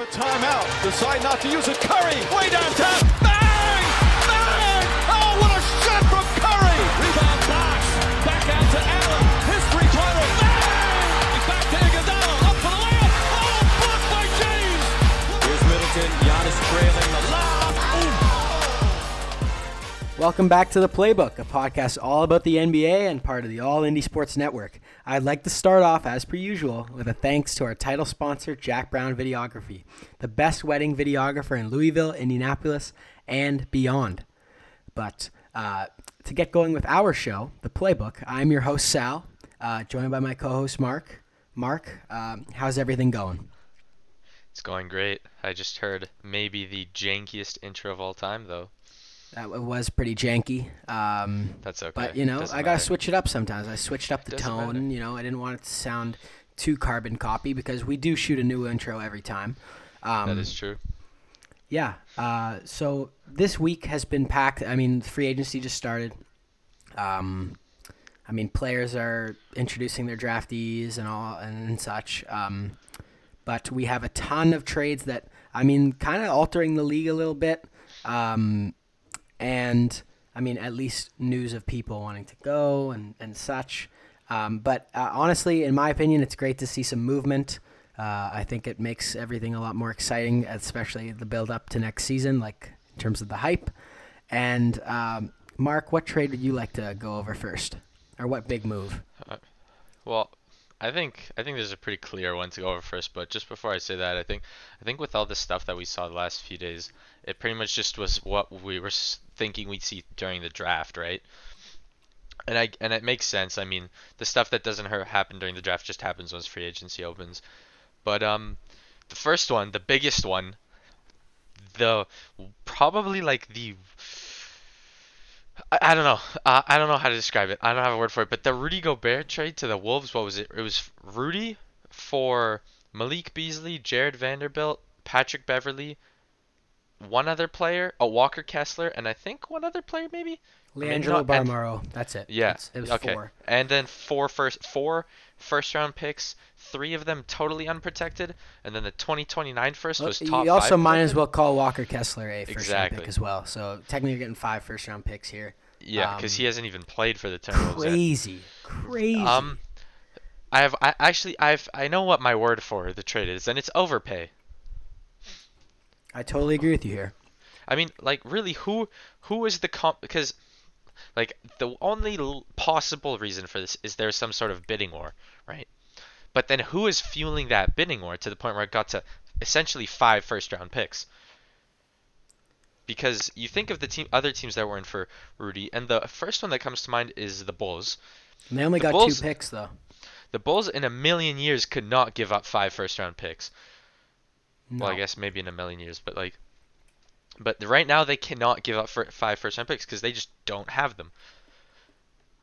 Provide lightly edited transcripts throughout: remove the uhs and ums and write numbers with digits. Of a timeout, decide not to use it. Curry, way downtown, bang, bang! Oh, what a shot from Curry! Rebound box, back out to Allen, his three-pointer, bang! Back to Iguodala, up for the layup, oh, blocked by James! Here's Middleton, Giannis trailing the lob. Ooh. Welcome back to The Playbook, a podcast all about the NBA and part of the All Indy Sports Network. I'd like to start off, as per usual, with a thanks to our title sponsor, Jack Brown Videography, the best wedding videographer in Louisville, Indianapolis, and beyond. But to get going with our show, The Playbook, I'm your host, Sal, joined by my co-host, Mark. Mark, how's everything going? It's going great. I just heard maybe the jankiest intro of all time, though. That was pretty janky. That's okay. But, you know, I got to switch it up sometimes. I switched up the tone. Matter. You know, I didn't want it to sound too carbon copy because we do shoot a new intro every time. That is true. Yeah. So this week has been packed. I mean, free agency just started. I mean, players are introducing their draftees and all and such. But we have a ton of trades that, I mean, kind of altering the league a little bit. And, I mean, at least news of people wanting to go and such. But honestly, in my opinion, it's great to see some movement. I think it makes everything a lot more exciting, especially the build-up to next season, like in terms of the hype. And, Mark, what trade would you like to go over first? Or what big move? Well, I think there's a pretty clear one to go over first, but just before I say that, I think with all the stuff that we saw the last few days, it pretty much just was what we were thinking we'd see during the draft, right? And it makes sense. I mean, the stuff that doesn't happen during the draft just happens once free agency opens. But the first one, the biggest one, the probably like the I don't know. I don't know how to describe it. I don't have a word for it. But the Rudy Gobert trade to the Wolves, what was it? It was Rudy for Malik Beasley, Jared Vanderbilt, Patrick Beverly, one other player, Walker Kessler, and I think one other player maybe? Leandro Barmaro. That's it. Yeah. It was okay. Four. And then four first-round picks, three of them totally unprotected, and then the 2029 first was top five. You also might as well call Walker Kessler a first-round pick as well. So technically you're getting five first-round picks here. Yeah, because he hasn't even played for the Timberwolves yet. Crazy. I know what my word for the trade is, and it's overpay. I totally agree with you here. I mean, like, really, who is the comp? Because, like, the only possible reason for this is there's some sort of bidding war, right? But then who is fueling that bidding war to the point where it got to essentially five first-round picks? Because you think of the other teams that were in for Rudy, and the first one that comes to mind is the Bulls. And they only got two picks, though. The Bulls in a million years could not give up five first-round picks. No. Well, I guess maybe in a million years, but right now they cannot give up for five first-round picks because they just don't have them.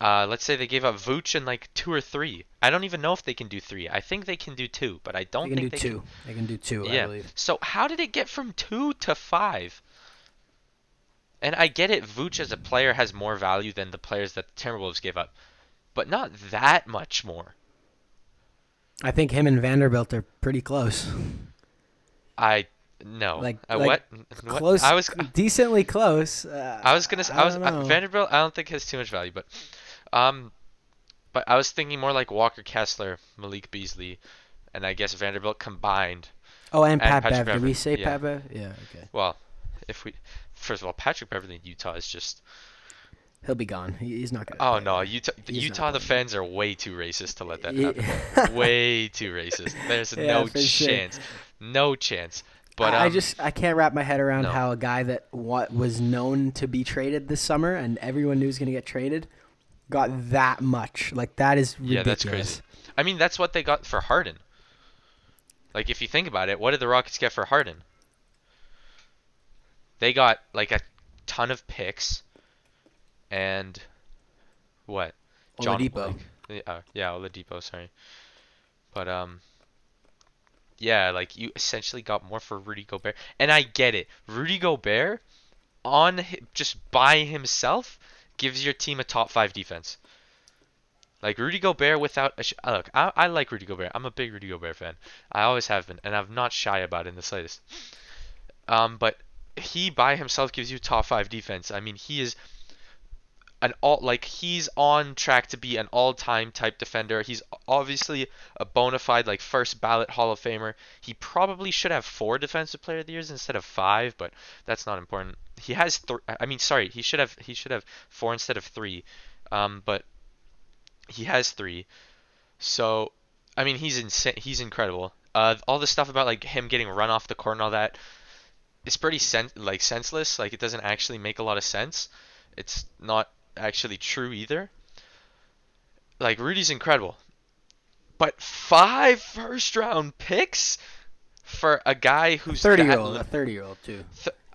Let's say they gave up Vooch in like two or three. I don't even know if they can do three. I think they can do two, but I don't think they can do two. They can do two, yeah. I believe. So how did it get from two to five? And I get it, Vooch as a player has more value than the players that the Timberwolves gave up, but not that much more. I think him and Vanderbilt are pretty close. Close. I was decently close. Vanderbilt. I don't think has too much value, but I was thinking more like Walker Kessler, Malik Beasley, and I guess Vanderbilt combined. Oh, and Pat Bev. Did we say Pat Bev? Yeah. Okay. Well, first of all, Patrick Beverly in Utah is just. He'll be gone. He's not going to play. Oh, no. Utah, the fans are way too racist to let that happen. Way too racist. There's no chance. Sure. No chance. But I can't wrap my head around how a guy that was known to be traded this summer and everyone knew was going to get traded got that much. Like, that is ridiculous. Yeah, that's crazy. I mean, that's what they got for Harden. Like, if you think about it, what did the Rockets get for Harden? They got, like, a ton of picks. And what? Oladipo. Oladipo. Sorry, but you essentially got more for Rudy Gobert, and I get it. Rudy Gobert, just by himself, gives your team a top 5 defense. Like Rudy Gobert without a look, I like Rudy Gobert. I'm a big Rudy Gobert fan. I always have been, and I'm not shy about it in the slightest. But he by himself gives you top five defense. I mean, he is an all, like, he's on track to be an all-time type defender. He's obviously a bona fide, like, first ballot Hall of Famer. He probably should have 4 Defensive Player of the Years instead of 5, but that's not important. He has he should have 4 instead of 3, but he has 3. So I mean, he's insane. He's incredible. All the stuff about, like, him getting run off the court and all that is pretty senseless. Like, it doesn't actually make a lot of sense. It's not actually true either. Like, Rudy's incredible, but 5 first round picks for a guy who's a 30-year-old too.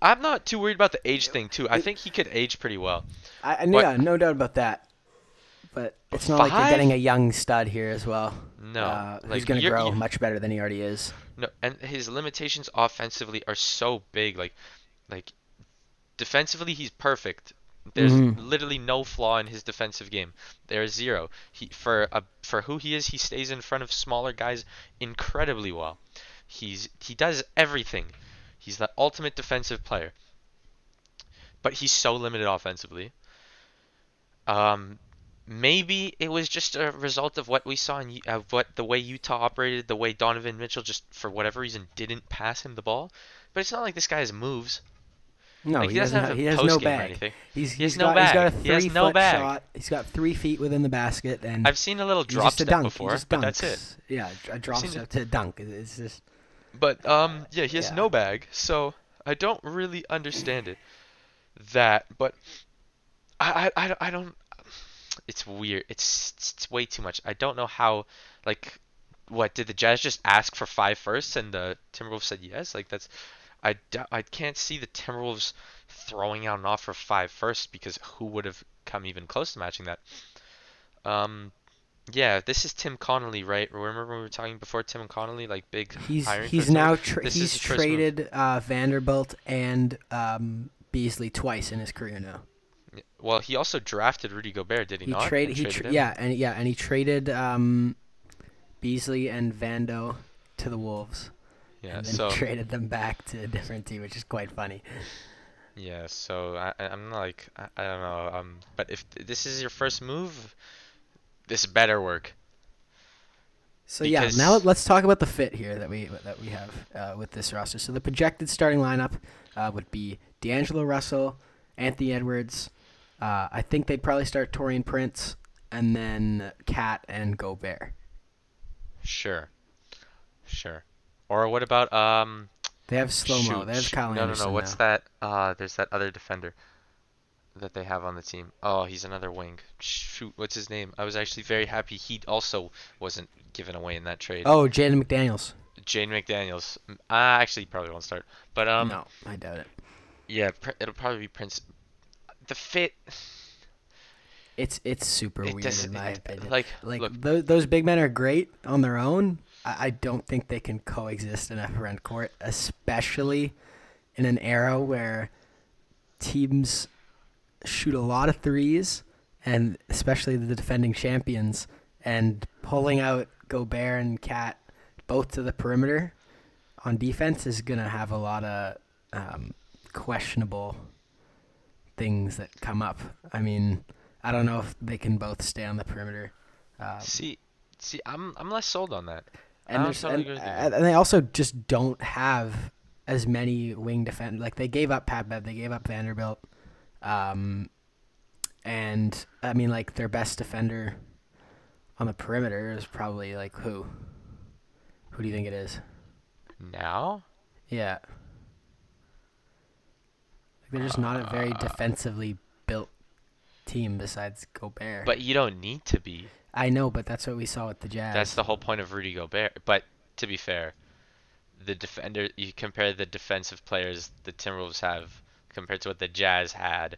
I'm not too worried about the age thing too. I think he could age pretty well. Yeah, no doubt about that. But it's not like you're getting a young stud here as well. No, like, he's gonna grow much better than he already is. No, and his limitations offensively are so big. Like defensively, he's perfect. There's literally no flaw in his defensive game. There is zero. For who he is, he stays in front of smaller guys incredibly well. He does everything. He's the ultimate defensive player. But he's so limited offensively. Maybe it was just a result of what we saw in the way Utah operated, the way Donovan Mitchell just for whatever reason didn't pass him the ball. But it's not like this guy has moves. No, like, he has no bag. He's got a 3-foot shot. He's got 3 feet within the basket, and I've seen a little drop step before, but that's it. Yeah, a drop step to dunk. It's just. But yeah, he has no bag, so I don't really understand it. That, but I don't. It's weird. It's way too much. I don't know how. Like, what did the Jazz just ask for 5 firsts, and the Timberwolves said yes? Like, that's. I can't see the Timberwolves throwing out an offer of 5 first, because who would have come even close to matching that? Yeah, this is Tim Connolly, right? Remember when we were talking before, Tim Connolly, like, big hiring. He's traded Vanderbilt and Beasley twice in his career now. Well, he also drafted Rudy Gobert, did he not? He traded him. and he traded Beasley and Vando to the Wolves. Yeah, and then traded them back to a different team, which is quite funny. Yeah, so I'm like, I don't know. But if this is your first move, this better work. So because... yeah, now let's talk about the fit here that we have with this roster. So the projected starting lineup would be D'Angelo Russell, Anthony Edwards. I think they'd probably start Taurean Prince, and then Cat and Gobert. Sure. Or what about They have Slow-Mo. They have Kyle Anderson. No. What's that? There's that other defender that they have on the team. Oh, he's another wing. Shoot, what's his name? I was actually very happy he also wasn't given away in that trade. Oh, Jaden McDaniels. Actually, probably won't start. But no, I doubt it. Yeah, it'll probably be Prince. The fit. It's super weird in my opinion. Like look, those big men are great on their own. I don't think they can coexist in a front court, especially in an era where teams shoot a lot of threes, and especially the defending champions, and pulling out Gobert and Cat both to the perimeter on defense is going to have a lot of questionable things that come up. I mean, I don't know if they can both stay on the perimeter. See, I'm less sold on that. And they also just don't have as many wing defenders. Like, they gave up Pat Bev, they gave up Vanderbilt, and I mean, like, their best defender on the perimeter is probably, like, who? Who do you think it is? Now? Yeah. Like, they're just not a very defensively built team besides Gobert. But you don't need to be. I know, but that's what we saw with the Jazz. That's the whole point of Rudy Gobert. But to be fair, the defender, you compare the defensive players the Timberwolves have compared to what the Jazz had,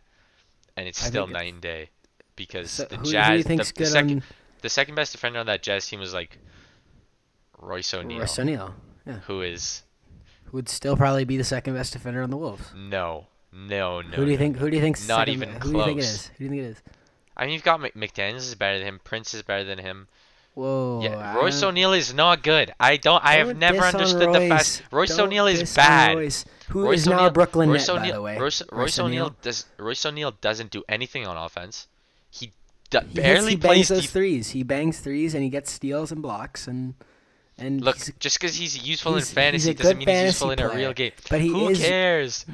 and it's still night and day. Because the second best defender on that Jazz team was, like, Royce O'Neale. Yeah. Who would still probably be the second best defender on the Wolves. No. Who do you think? Who do you think? Not even close. Who do you think it is? I mean, you've got McDaniels is better than him. Prince is better than him. Whoa. Yeah, Royce O'Neale is not good. I have never understood the fact. Royce O'Neale is bad. Who is now Brooklyn Net, by the way. Royce O'Neale doesn't do anything on offense. He barely plays those threes. He bangs threes and he gets steals and blocks and look, just because he's useful in fantasy doesn't mean he's useful in a real game. But who cares?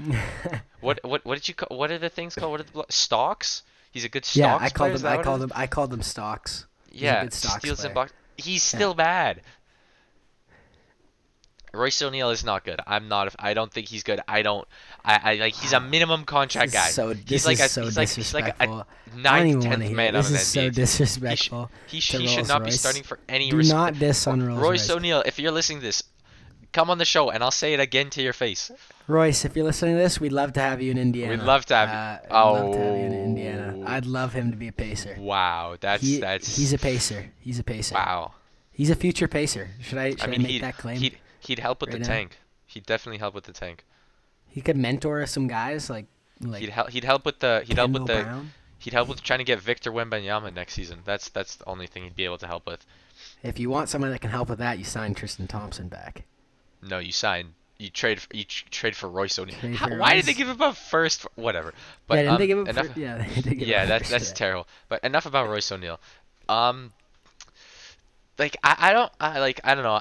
What did you call? What are the things called? What are the stocks? He's a good stocks player. Yeah, I called them stocks. Yeah, steals and blocks. He's still bad. Royce O'Neale is not good. I don't think he's good. I like. He's a minimum contract guy. He's like a ninth, 10th man on an NBA. This is so disrespectful. He should not be starting for any reason. Do not diss on Royce. Royce O'Neale, if you're listening to this, come on the show and I'll say it again to your face. Royce, if you're listening to this, we'd love to have you in Indiana. We'd love to have you. Love to have you in Indiana. I'd love him to be a Pacer. Wow, that's. He's a Pacer. Wow. He's a future Pacer. Should I make that claim? He'd help with the tank. He'd definitely help with the tank. He could mentor some guys like he'd help with trying to get Victor Wembanyama next season. That's the only thing he'd be able to help with. If you want someone that can help with that, you sign Tristan Thompson back. No, you trade for Royce O'Neale. Why did they give him a first? Whatever. But yeah, didn't they give him enough? Yeah, they did give him that's terrible. But enough about Royce O'Neale. I don't know.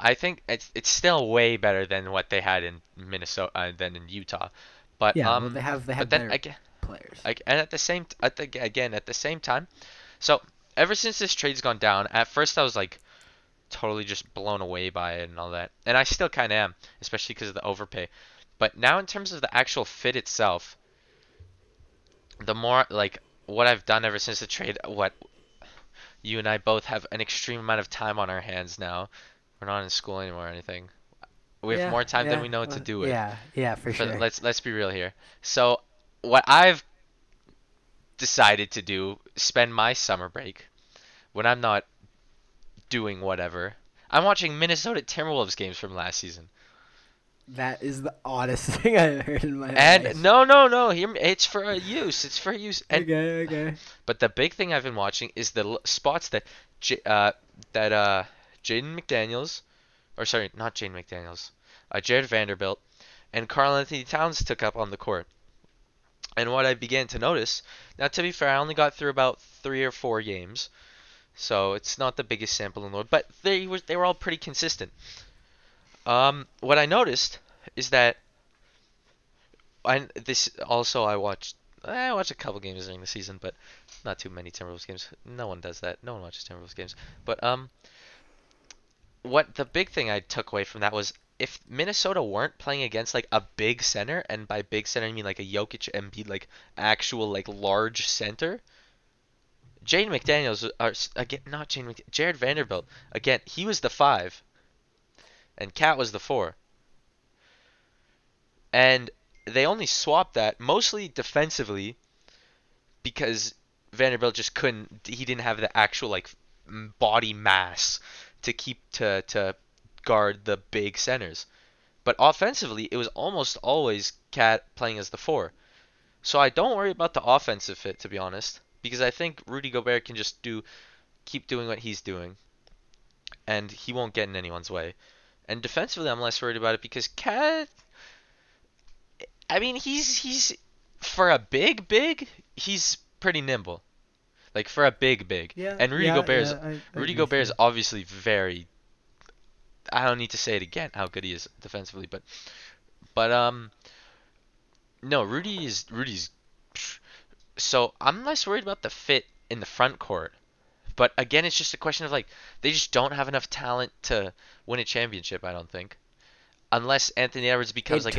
I think it's still way better than what they had in Minnesota than in Utah, but yeah, well, they have better players. At the same time, so ever since this trade's gone down, at first I was like totally just blown away by it and all that, and I still kind of am, especially because of the overpay. But now in terms of the actual fit itself, the more like what I've done ever since the trade, what. You and I both have an extreme amount of time on our hands now. We're not in school anymore or anything. We have more time than we know what to do with. Yeah, for sure. Let's be real here. So what I've decided to do, spend my summer break when I'm not doing whatever. I'm watching Minnesota Timberwolves games from last season. That is the oddest thing I've heard in my life. And no, it's for use. It's for use. And, okay. But the big thing I've been watching is the spots that Jared Vanderbilt and Karl Anthony Towns took up on the court. And what I began to notice, now to be fair, I only got through about 3 or 4 games, so it's not the biggest sample in the world, but they were all pretty consistent. What I noticed is that, I watched a couple games during the season, but not too many Timberwolves games. No one does that. No one watches Timberwolves games. But what the big thing I took away from that was if Minnesota weren't playing against like a big center, and by big center I mean like a Jokic, Embiid, like actual like large center. Jared Vanderbilt again. He was the 5. And Cat was the 4. And they only swapped that mostly defensively because Vanderbilt just couldn't. He didn't have the actual like body mass to keep to guard the big centers. But offensively, it was almost always Cat playing as the 4. So I don't worry about the offensive fit, to be honest, because I think Rudy Gobert can just keep doing what he's doing, and he won't get in anyone's way. And defensively, I'm less worried about it because Cat, I mean, he's for a big, he's pretty nimble, like for a big. Yeah. And Rudy Gobert is obviously very. I don't need to say it again how good he is defensively, but no, Rudy's. So I'm less worried about the fit in the front court. But again, it's just a question of like they just don't have enough talent to win a championship. I don't think, unless Anthony Edwards becomes megastar.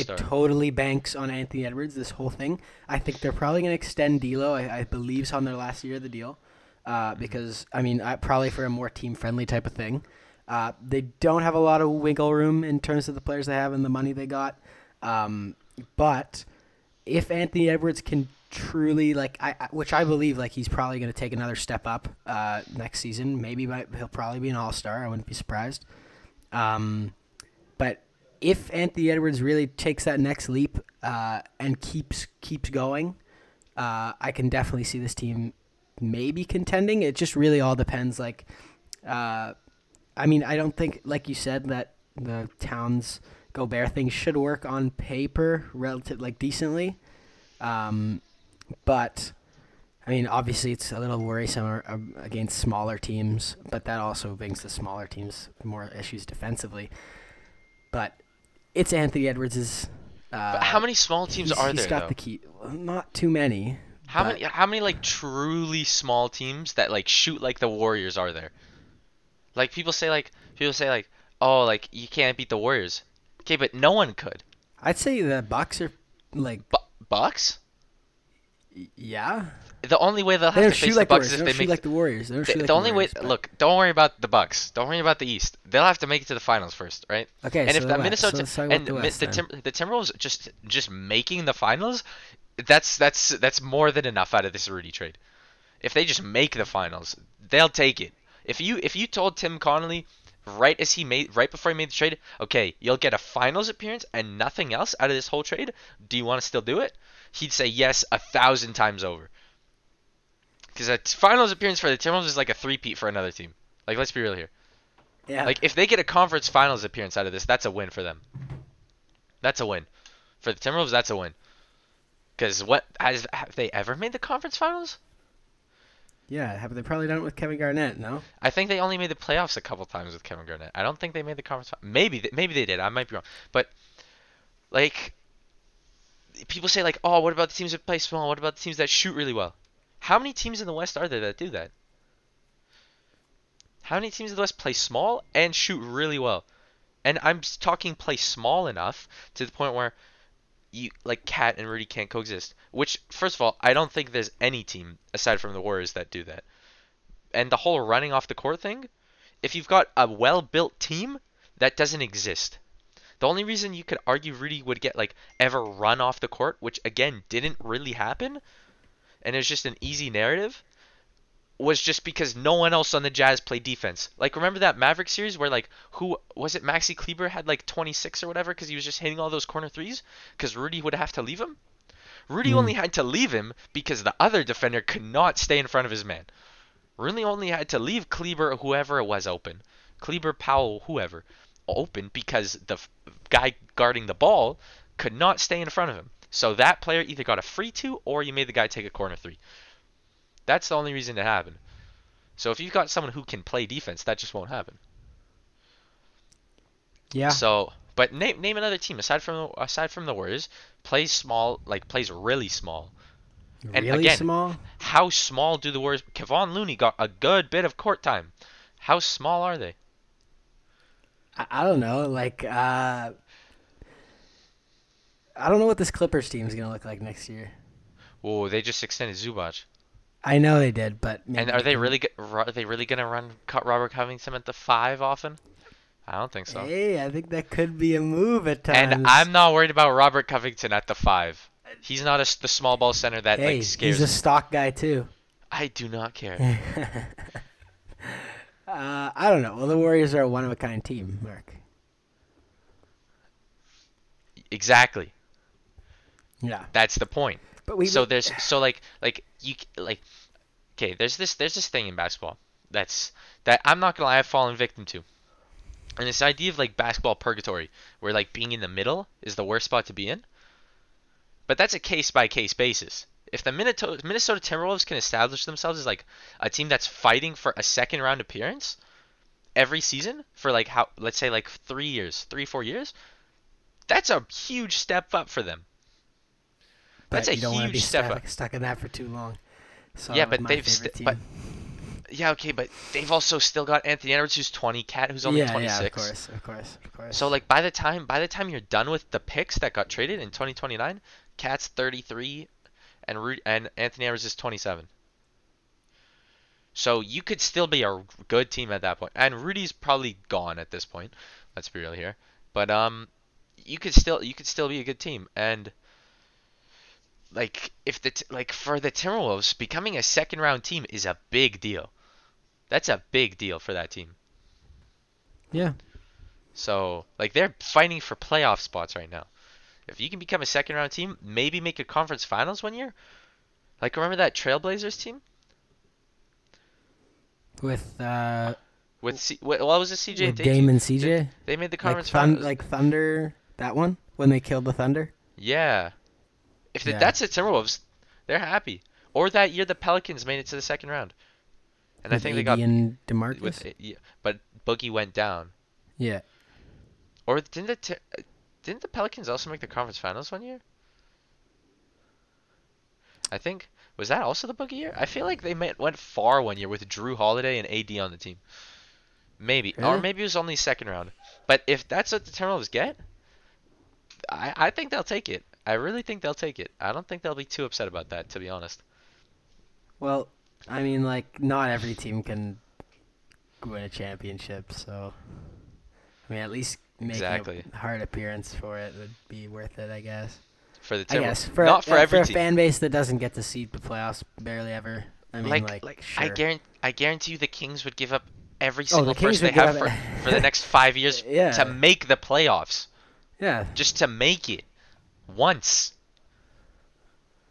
It totally banks on Anthony Edwards. This whole thing. I think they're probably going to extend D'Lo. I believe it's on their last year of the deal, because I mean, probably for a more team-friendly type of thing. They don't have a lot of wiggle room in terms of the players they have and the money they got. But if Anthony Edwards can. Truly, like which I believe, like he's probably going to take another step up next season. Maybe he'll probably be an all-star. I wouldn't be surprised. But if Anthony Edwards really takes that next leap and keeps going, I can definitely see this team maybe contending. It just really all depends. Like, I mean, I don't think, like you said, that the Towns Gobert thing should work on paper relative, like, decently. But I mean, obviously it's a little worrisome against smaller teams, but that also brings the smaller teams more issues defensively. But it's Anthony Edwards'. But how many small teams are there? He's got the key. Well, not too many. How many like truly small teams that like shoot like the Warriors are there? Like people say oh, like you can't beat the Warriors. Okay, but no one could. I'd say the Bucks are like Bucks. Yeah. The only way they'll have to face the Bucks is if they make like the Warriors. The only way. Look, don't worry about the Bucks. Don't worry about the East. They'll have to make it to the finals first, right? Okay. And if the Minnesota and the Timberwolves just making the finals, that's more than enough out of this Rudy trade. If they just make the finals, they'll take it. If you told Tim Connolly right before he made the trade, okay, you'll get a finals appearance and nothing else out of this whole trade, do you want to still do it? He'd say yes 1,000 times over. Because a finals appearance for the Timberwolves is like a three-peat for another team. Like, let's be real here. Yeah. Like, if they get a conference finals appearance out of this, that's a win for them. That's a win. For the Timberwolves, that's a win. Because have they ever made the conference finals? Yeah, but they probably done it with Kevin Garnett, no? I think they only made the playoffs a couple times with Kevin Garnett. I don't think they made the conference finals. Maybe they did. I might be wrong. But, like, people say, like, oh, what about the teams that play small? What about the teams that shoot really well? How many teams in the West are there that do that? How many teams in the West play small and shoot really well? And I'm talking play small enough to the point where, you like Cat and Rudy can't coexist. Which, first of all, I don't think there's any team aside from the Warriors that do that. And the whole running off the court thing, if you've got a well-built team, that doesn't exist. The only reason you could argue Rudy would get like ever run off the court, which again didn't really happen, and it was just an easy narrative, was just because no one else on the Jazz played defense. Like, remember that Maverick series where, like, who was it? Maxi Kleber had like 26 or whatever because he was just hitting all those corner threes because Rudy would have to leave him. Rudy only had to leave him because the other defender could not stay in front of his man. Rudy only had to leave Kleber or whoever it was open. Kleber, Powell, whoever open because the guy guarding the ball could not stay in front of him. So that player either got a free two or you made the guy take a corner three. That's the only reason it happened. So if you've got someone who can play defense, that just won't happen. Yeah. So, but name another team aside from the Warriors, plays small, like plays really small. And really again, small? How small do the Warriors? Kevon Looney got a good bit of court time. How small are they? I don't know. Like, I don't know what this Clippers team is gonna look like next year. Whoa! They just extended Zubac. I know they did, but maybe. And are they really gonna cut Robert Covington at the 5 often? I don't think so. Hey, I think that could be a move at times. And I'm not worried about Robert Covington at the 5. He's not the small ball center that like scares me. He's a stock guy too. I do not care. I don't know. Well, the Warriors are a one of a kind team, Mark. Exactly. Yeah. That's the point. There's this thing in basketball that I'm not gonna lie, I've fallen victim to, and this idea of like basketball purgatory, where like being in the middle is the worst spot to be in. But that's a case by case basis. If the Minnesota Timberwolves can establish themselves as like a team that's fighting for a second round appearance every season for like, how, let's say like 3 years, 4 years, that's a huge step up for them. That's a huge step up. Stuck in that for too long. So yeah, but they've also still got Anthony Edwards, who's 20, Cat, who's only 26. Yeah, of course. So like by the time you're done with the picks that got traded in 2029, Cat's 33, and Anthony Edwards is 27. So you could still be a good team at that point, and Rudy's probably gone at this point. Let's be real here, but you could still be a good team. And like for the Timberwolves, becoming a second round team is a big deal. That's a big deal for that team. Yeah. So like they're fighting for playoff spots right now. If you can become a second round team, maybe make a conference finals one year, Like, remember that Trailblazers team? With CJ? They made the conference finals. Like Thunder, that one? When they killed the Thunder? Yeah. That's the Timberwolves, they're happy. Or that year the Pelicans made it to the second round. And with I think AD they got... and DeMarcus? But Boogie went down. Yeah. Or didn't the Pelicans also make the conference finals one year? I think... Was that also the Boogie year? I feel like they went far one year with Drew Holiday and AD on the team. Maybe. Really? Or maybe it was only second round. But if that's what the Timberwolves get, I think they'll take it. I really think they'll take it. I don't think they'll be too upset about that, to be honest. Well, I mean, like, not every team can win a championship, so... I mean, at least making a hard appearance for it would be worth it, I guess. For the Timberwolves. For a fan base that doesn't get to see the playoffs barely ever. I mean, like sure. I guarantee you the Kings would give up every single person they have for the next 5 years to make the playoffs. Yeah. Just to make it once.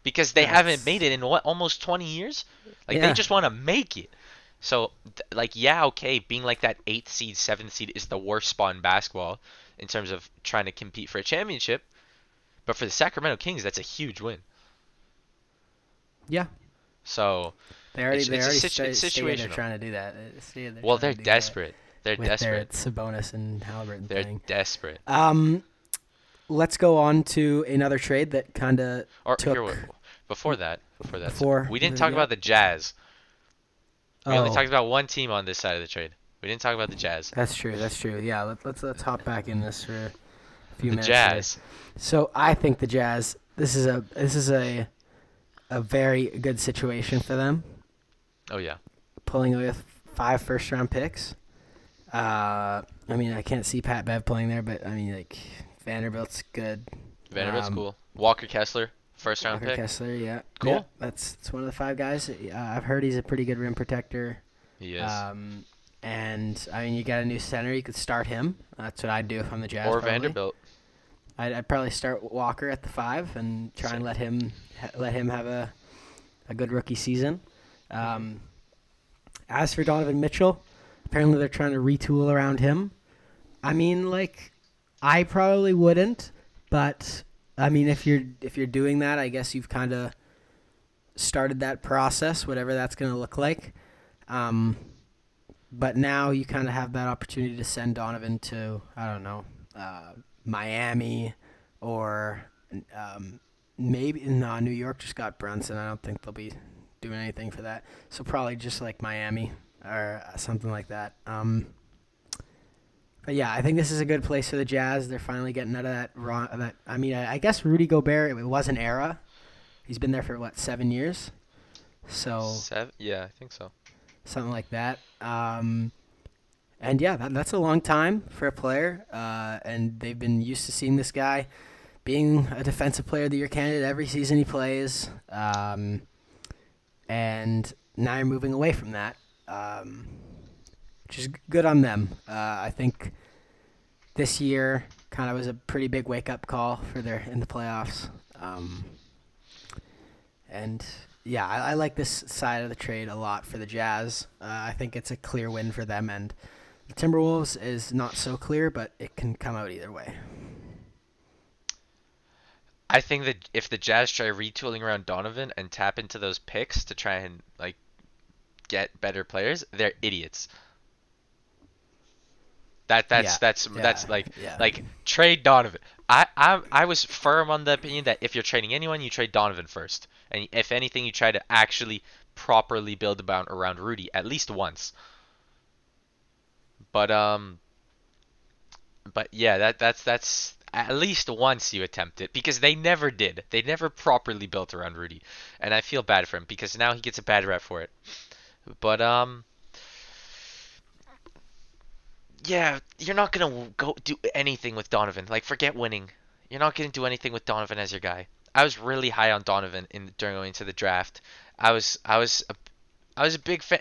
Because they haven't made it in almost 20 years? They just want to make it. So, being like that 8th seed, 7th seed is the worst spot in basketball in terms of trying to compete for a championship. But for the Sacramento Kings, that's a huge win. Yeah. So it's situational. They're trying to do that. They're desperate. Sabonis and Halliburton. They're desperate. Let's go on to another trade that kind of took. Before that. We didn't talk about the Jazz. We only talked about one team on this side of the trade. We didn't talk about the Jazz. That's true. Yeah. Let's hop back in this for. The Jazz. So I think the Jazz. This is a very good situation for them. Oh yeah. Pulling away with 5 first-round picks. I mean, I can't see Pat Bev playing there, but I mean, like Vanderbilt's good. Vanderbilt's cool. Walker Kessler, first-round pick. Walker Kessler, yeah. Cool. Yeah, that's one of the 5 guys. I've heard he's a pretty good rim protector. He is. And I mean, you got a new center. You could start him. That's what I'd do if I'm the Jazz. Or probably. Vanderbilt. I'd probably start Walker at the 5 and try and let him have a good rookie season. As for Donovan Mitchell, apparently they're trying to retool around him. I mean, like, I probably wouldn't, but I mean, if you're doing that, I guess you've kind of started that process, whatever that's going to look like. But now you kind of have that opportunity to send Donovan to, I don't know, Miami or New York just got Brunson. I don't think they'll be doing anything for that. So probably just like Miami or something like that. But yeah, I think this is a good place for the Jazz. They're finally getting out of that. I mean, I guess Rudy Gobert, it was an era. He's been there for, 7 years? Yeah, I think so. Something like that. And yeah, that's a long time for a player, and they've been used to seeing this guy being a defensive player of the year candidate every season he plays, and now you're moving away from that, which is good on them. I think this year kind of was a pretty big wake-up call for in the playoffs, and yeah, I like this side of the trade a lot for the Jazz. I think it's a clear win for them, and the Timberwolves is not so clear, but it can come out either way. I think that if the Jazz try retooling around Donovan and tap into those picks to try and get better players, they're idiots. Trade Donovan. I was firm on the opinion that if you're trading anyone, you trade Donovan first, and if anything, you try to actually properly build around Rudy at least once. But yeah, that's at least once you attempt it, because they never did. They never properly built around Rudy, and I feel bad for him because now he gets a bad rep for it. But yeah, you're not going to go do anything with Donovan. Forget winning. You're not going to do anything with Donovan as your guy. I was really high on Donovan during going into the draft. I was a big fan.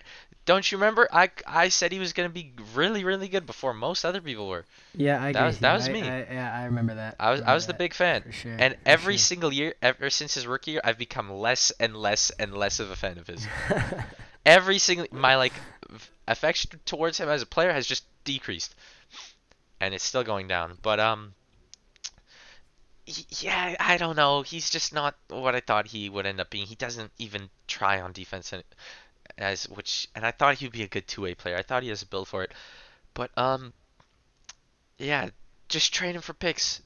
Don't you remember? I said he was going to be really, really good before most other people were. Yeah, I guess. That was me. I remember that. I was the big fan. For sure, and every single year, ever since his rookie year, I've become less and less and less of a fan of his. Every single... My, affection towards him as a player has just decreased. And it's still going down. But, yeah, I don't know. He's just not what I thought he would end up being. He doesn't even try on defense and I thought he'd be a good two-way player. I thought he has a build for it. But yeah, just trade him for picks.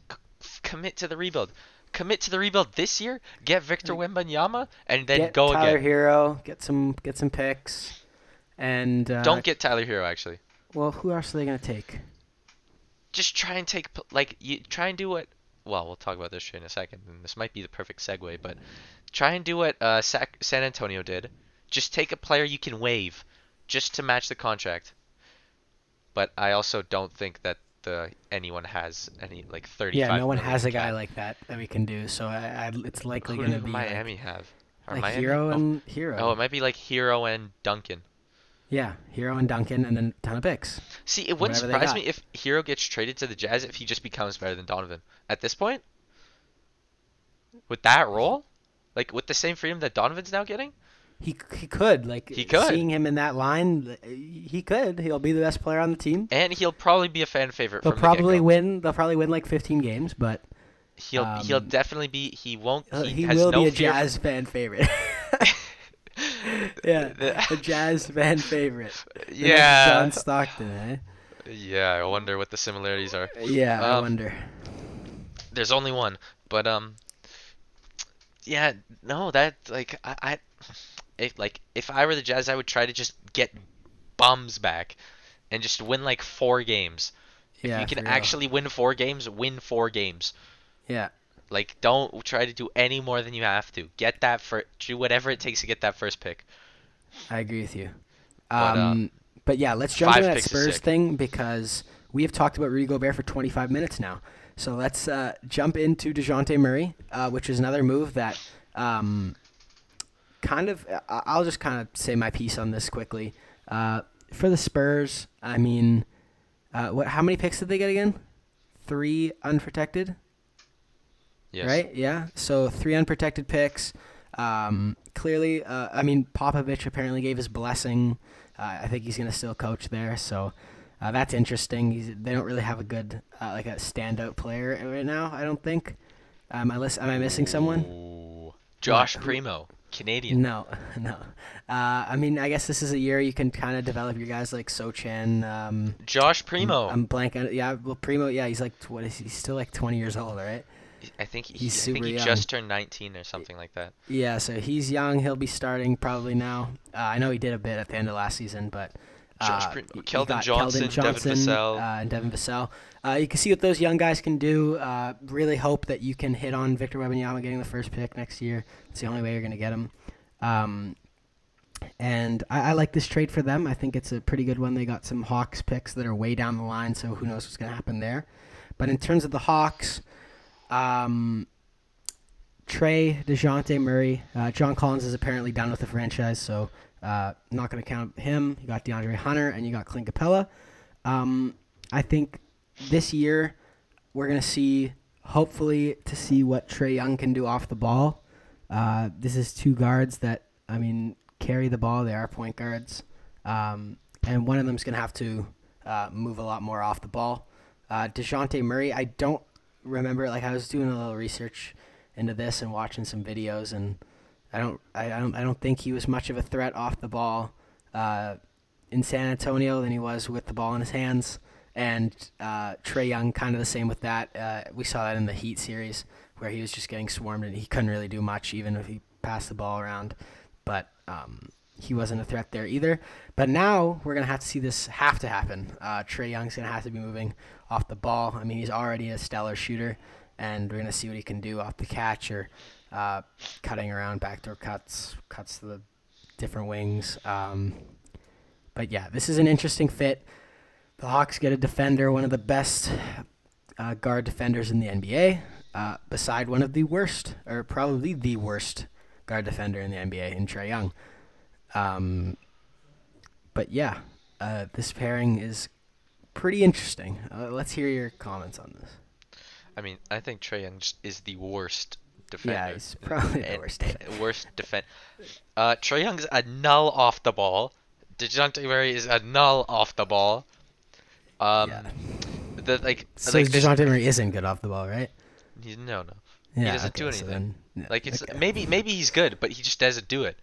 Commit to the rebuild. Commit to the rebuild this year. Get Victor Wembanyama and then go again. Get Tyler Hero, get some picks. And don't get Tyler Hero actually. Well, who else are they going to take? Just try and take we'll talk about this in a second, and this might be the perfect segue, but try and do what San Antonio did. Just take a player you can waive just to match the contract. But I also don't think that anyone has any, 35. Yeah, no one has a guy like that we can do, so it's likely going to be... Who did Miami have? Hero. Oh, it might be Hero and Duncan. Yeah, Hero and Duncan, and then a ton of picks. See, it wouldn't surprise me if Hero gets traded to the Jazz if he just becomes better than Donovan. At this point, with that role, with the same freedom that Donovan's now getting, he could. Seeing him in that line, he could. He'll be the best player on the team, and he'll probably be a fan favorite. They'll probably win 15 games, but he'll definitely be. He won't. He has will no be a fear. Jazz fan favorite. Yeah, the Jazz fan favorite. Yeah. John Stockton, eh? Yeah, I wonder what the similarities are. Yeah, I wonder. There's only one, but yeah, no, that if I were the Jazz, I would try to just get bums back, and just win 4 games. Yeah, if you can actually win four games. Yeah. Don't try to do any more than you have to. Do whatever it takes to get that first pick. I agree with you. But yeah, let's jump into that Spurs thing because we have talked about Rudy Gobert for 25 minutes now. So let's jump into DeJounte Murray, which is another move that I'll just kind of say my piece on this quickly. For the Spurs, I mean, how many picks did they get again? 3 unprotected? Yes. Right? Yeah. So 3 unprotected picks. Clearly, Popovich apparently gave his blessing. I think he's going to still coach there. So that's interesting. They don't really have a good, a standout player right now, I don't think. Am I missing someone? Ooh. Josh Primo, Canadian. No. I guess this is a year you can kind of develop your guys like Sochan. Josh Primo. I'm blank. Yeah, well, Primo, yeah, he's he's still 20 years old, right? I think he just turned 19 or something like that. Yeah, so he's young. He'll be starting probably now. I know he did a bit at the end of last season, but Keldon Johnson, Devin Vassell. You can see what those young guys can do. Really hope that you can hit on Victor Wembanyama getting the first pick next year. It's the only way you're going to get him. And I like this trade for them. I think it's a pretty good one. They got some Hawks picks that are way down the line, so who knows what's going to happen there. But in terms of the Hawks... Trae, DeJounte Murray, John Collins is apparently done with the franchise, so not going to count him. You got DeAndre Hunter, and you got Clint Capella. I think this year we're going to see, hopefully, to see what Trae Young can do off the ball. This is 2 guards that, carry the ball. They are point guards. And one of them is going to have to move a lot more off the ball. DeJounte Murray, I don't remember, I was doing a little research into this and watching some videos, and I don't think he was much of a threat off the ball in San Antonio than he was with the ball in his hands, and Trae Young kind of the same with that. We saw that in the Heat series where he was just getting swarmed and he couldn't really do much even if he passed the ball around, but he wasn't a threat there either. But now we're going to have to see this have to happen. Trae Young's going to have to be moving off the ball. He's already a stellar shooter, and we're going to see what he can do off the catch or cutting around, backdoor cuts to the different wings. But, yeah, this is an interesting fit. The Hawks get a defender, one of the best guard defenders in the NBA, beside one of the worst, or probably the worst guard defender in the NBA in Trae Young. But yeah, this pairing is pretty interesting. Let's hear your comments on this. I mean, I think Trae Young is the worst defender. Yeah, he's probably the worst defender. Trae Young's a null off the ball. DeJounte Murray is a null off the ball. Yeah. DeJounte Murray isn't good off the ball, right? No. Yeah, he doesn't do anything. Maybe he's good, but he just doesn't do it.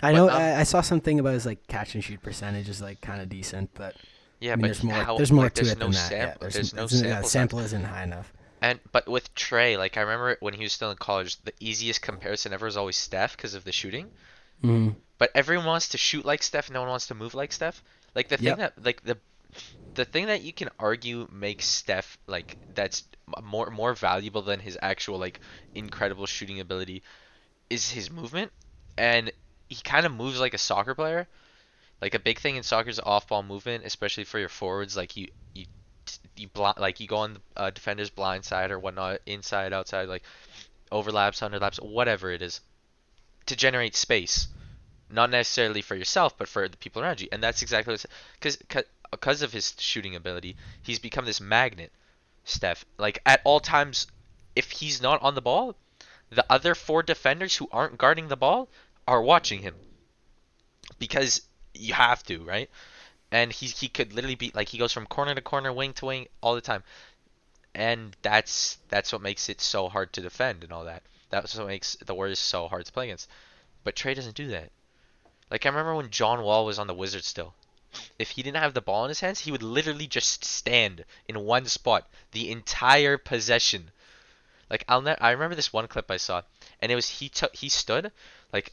I saw something about his catch and shoot percentage is kind of decent, but yeah, I mean, but there's more to it than that. Yeah, there's no sample isn't high enough. But with Trae, I remember when he was still in college, the easiest comparison ever was always Steph because of the shooting. Mm. But everyone wants to shoot like Steph, no one wants to move like Steph. The thing that you can argue makes Steph that's more valuable than his actual incredible shooting ability is his movement, and he kind of moves like a soccer player. A big thing in soccer is off-ball movement, especially for your forwards. You go on the defender's blind side or whatnot, inside, outside, overlaps, underlaps, whatever it is, to generate space, not necessarily for yourself but for the people around you. And that's exactly what it's because of his shooting ability, he's become this magnet, Steph. At all times, if he's not on the ball, the other four defenders who aren't guarding the ball are watching him. Because you have to, right? And he could literally be, he goes from corner to corner, wing to wing, all the time. And that's what makes it so hard to defend and all that. That's what makes the Warriors so hard to play against. But Trae doesn't do that. I remember when John Wall was on the Wizards still. If he didn't have the ball in his hands, he would literally just stand in one spot the entire possession. I remember this one clip I saw, and it was he stood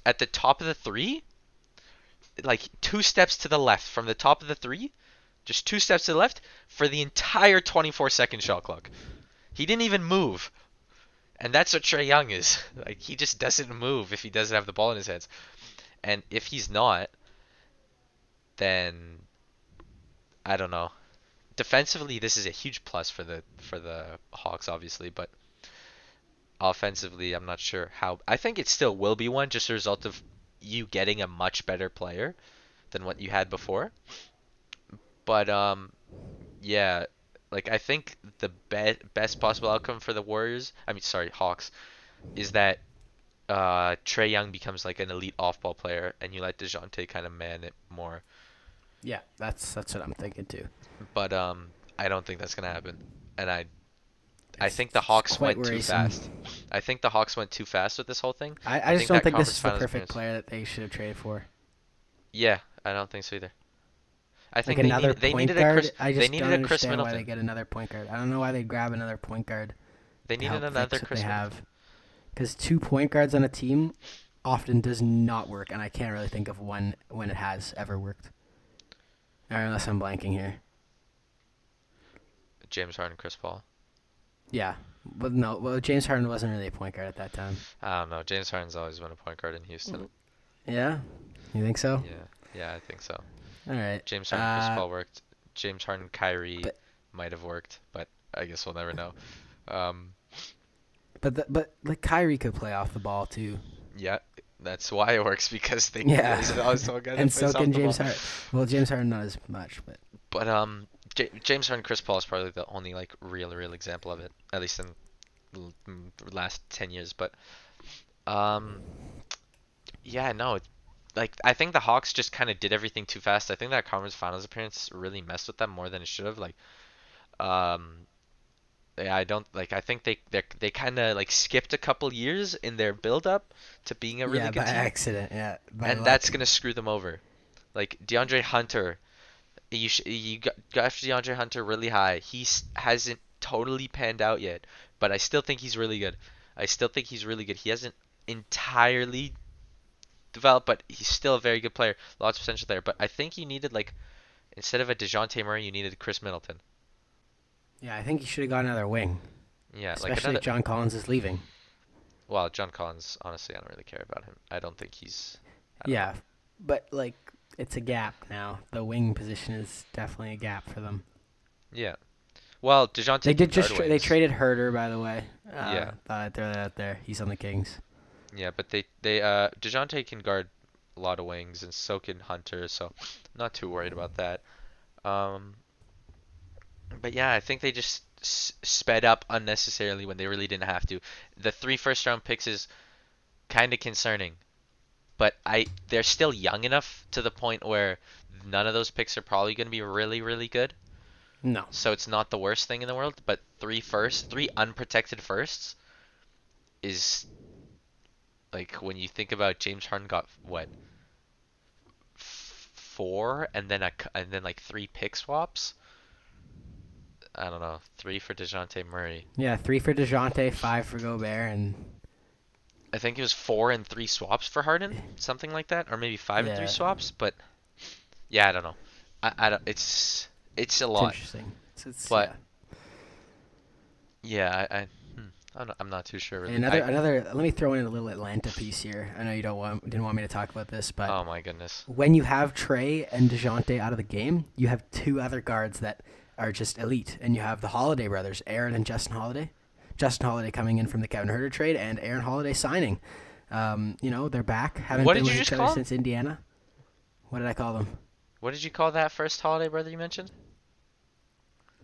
at the top of the three, 2 steps to the left from the top of the three, just 2 steps to the left for the entire 24-second shot clock. He didn't even move, and that's what Trae Young is. He just doesn't move if he doesn't have the ball in his hands, and if he's not, then I don't know. Defensively, this is a huge plus for the Hawks, obviously, but offensively, I'm not sure how. I think it still will be one, just a result of you getting a much better player than what you had before. But yeah, I think the best possible outcome for the Hawks is that Trae Young becomes an elite off-ball player, and you let DeJounte kind of man it more. Yeah, that's what I'm thinking too. But I don't think that's gonna happen, and I think the Hawks went too fast. I think the Hawks went too fast with this whole thing. I just don't think this is the perfect player that they should have traded for. Yeah, I don't think so either. I think they needed a Chris Middleton. I just don't understand why they get another point guard. I don't know why they grab another point guard. They needed another Chris Middleton. Because 2 point guards on a team often does not work, and I can't really think of one when it has ever worked. Unless I'm blanking here. James Harden, Chris Paul. Yeah, but no, James Harden wasn't really a point guard at that time. I don't know. James Harden's always been a point guard in Houston. Yeah, you think so? Yeah, I think so. All right. James Harden, Chris Paul worked. James Harden, Kyrie might have worked, but I guess we'll never know. But Kyrie could play off the ball too. Yeah, that's why it works, because they can always so good. And so can James Harden. Well, James Harden not as much, but James Harden, Chris Paul is probably the only real example of it, at least in the last 10 years. But yeah, no, I think the Hawks just kind of did everything too fast. I think that conference finals appearance really messed with them more than it should have. I don't I think they kind of skipped a couple years in their build up to being a really good team. Yeah, by accident. Yeah, and that's gonna screw them over. DeAndre Hunter, you got after DeAndre Hunter really high. He hasn't totally panned out yet, but I still think he's really good. He hasn't entirely developed, but he's still a very good player. Lots of potential there, but I think you needed instead of a DeJounte Murray, you needed Chris Middleton. Yeah, I think he should have got another wing. Yeah, especially if John Collins is leaving. Well, John Collins, honestly, I don't really care about him. I don't think he's. But it's a gap now. The wing position is definitely a gap for them. Yeah, well, DeJounte. They did just they traded Herter, by the way. Yeah, throw that out there. He's on the Kings. Yeah, but DeJounte can guard a lot of wings, and so can Hunter, so I'm not too worried about that. But yeah, I think they just sped up unnecessarily when they really didn't have to. The 3 first-round picks is kind of concerning, but they're still young enough to the point where none of those picks are probably going to be really, really good. No. So it's not the worst thing in the world, but 3 unprotected firsts is, like, when you think about James Harden got, what, 4 and then like 3 pick swaps? I don't know, 3 for DeJounte Murray. Yeah, 3 for DeJounte, 5 for Gobert, and I think it was 4 and 3 swaps for Harden, something like that, or maybe 5 and 3 swaps, but yeah, I don't know. I don't, it's a lot. Interesting. But yeah, I'm not too sure. Really. Another. Let me throw in a little Atlanta piece here. I know you didn't want me to talk about this, but oh my goodness, when you have Trae and DeJounte out of the game, you have 2 other guards that are just elite, and you have the Holiday brothers, Aaron and Justin Holiday. Justin Holiday coming in from the Kevin Huerter trade, and Aaron Holiday signing. They're back. Haven't been with each other since Indiana. What did I call them? What did you call that first Holiday brother you mentioned?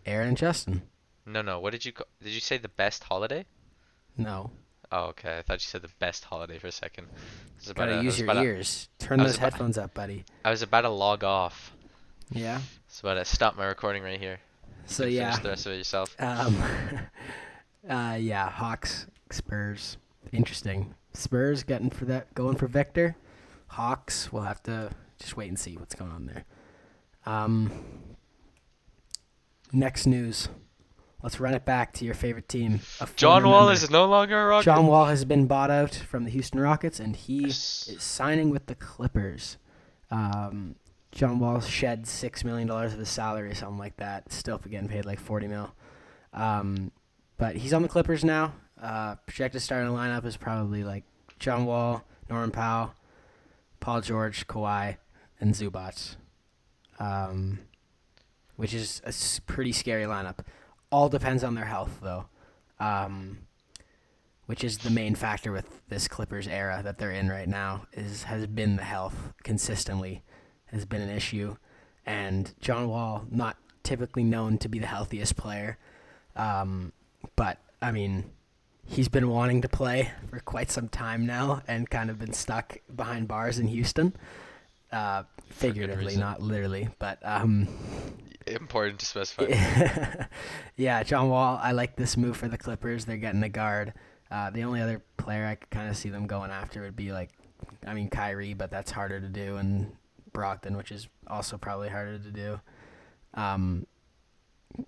Aaron and Justin. No. What did you call? Did you say the best Holiday? No. Oh, okay. I thought you said the best Holiday for a second. Gotta use your ears. Turn those headphones up, buddy. I was about to log off. Yeah. So I stop my recording right here. So yeah. Finish the rest of it yourself. Yeah. Hawks, Spurs. Interesting. Spurs going for Victor. Hawks. We'll have to just wait and see what's going on there. Next news. Let's run it back to your favorite team. John Wall is no longer a Rocket. John Wall has been bought out from the Houston Rockets, and he is signing with the Clippers. John Wall shed $6 million of his salary, something like that. Still getting paid like $40 million. But he's on the Clippers now. Projected starting lineup is probably like John Wall, Norman Powell, Paul George, Kawhi, and Zubac, which is a pretty scary lineup. All depends on their health, though, which is the main factor with this Clippers era that they're in right now. Has been the health consistently has been an issue, and John Wall, not typically known to be the healthiest player, but I mean, he's been wanting to play for quite some time now, and kind of been stuck behind bars in Houston, figuratively, not literally, but. Important to specify. Yeah, John Wall, I like this move for the Clippers. They're getting a guard. The only other player I could kind of see them going after would be Kyrie, but that's harder to do, and Brogdon, which is also probably harder to do.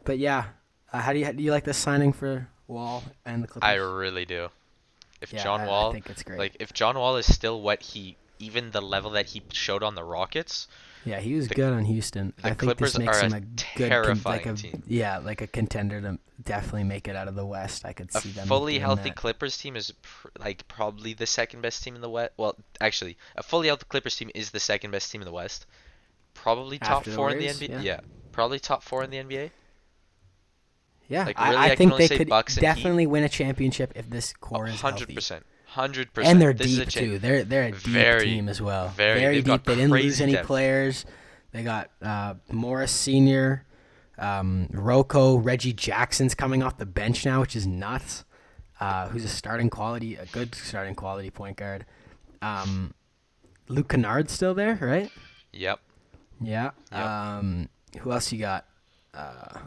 But yeah, do you like this signing for Wall and the Clippers? I really do. I think it's great. If John Wall is still even the level that he showed on the Rockets. Yeah, he was good on Houston. I think Clippers this makes him a good terrifying team. Yeah, like a contender to definitely make it out of the West. I could see them. A fully healthy Clippers team is probably the second best team in the West. Well, actually, a fully healthy Clippers team is the second best team in the West. Probably top 4 in the NBA. Yeah, probably top 4 in the NBA. Yeah, I think they could definitely win a championship if this core is healthy. 100%. 100%. And they're deep too. They're a deep team as well. Very deep. They didn't lose any players. They got Morris Sr., Rocco, Reggie Jackson's coming off the bench now, which is nuts. Who's a good starting quality point guard. Luke Kennard's still there, right? Yep. Yeah. Yep. Who else you got? Let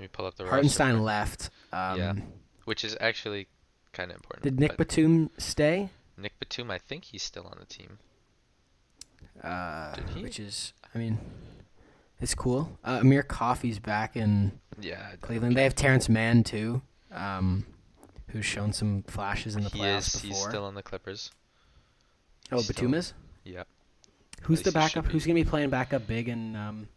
me pull up the roster. Hartenstein left. Which is actually kind of important. Did Nick Batum stay? Nick Batum, I think he's still on the team. Did he? Which is, it's cool. Amir Coffey's back in Cleveland. They have Terrence Mann, too, who's shown some flashes in the playoffs before. He's still on the Clippers. Oh, Batum is? Yeah. Who's the backup? Who's going to be playing backup big in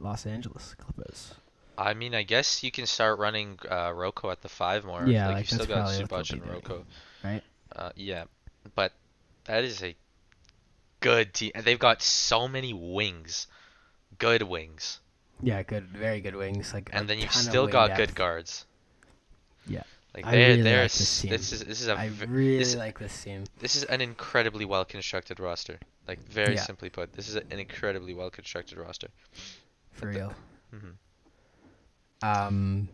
Los Angeles Clippers? I guess you can start running Rocco at the 5 more. Yeah, you still got Zubac and Rocco. Right? Yeah, but that is a good team. They've got so many wings. Good wings. Yeah, good, very good wings. And then you've still got good guards. Yeah. Like I really like this team. This is an incredibly well constructed roster. Like very simply put, this is an incredibly well constructed roster. For real. Mm-hmm.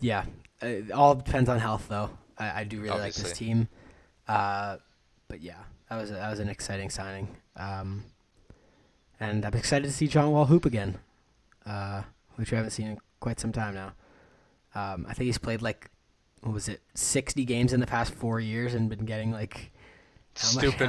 Yeah. It all depends on health, though. I do really Obviously. Like this team. But yeah, that was an exciting signing. And I'm excited to see John Wall hoop again, which we haven't seen in quite some time now. I think he's played 60 games in the past 4 years and been getting money. Like 200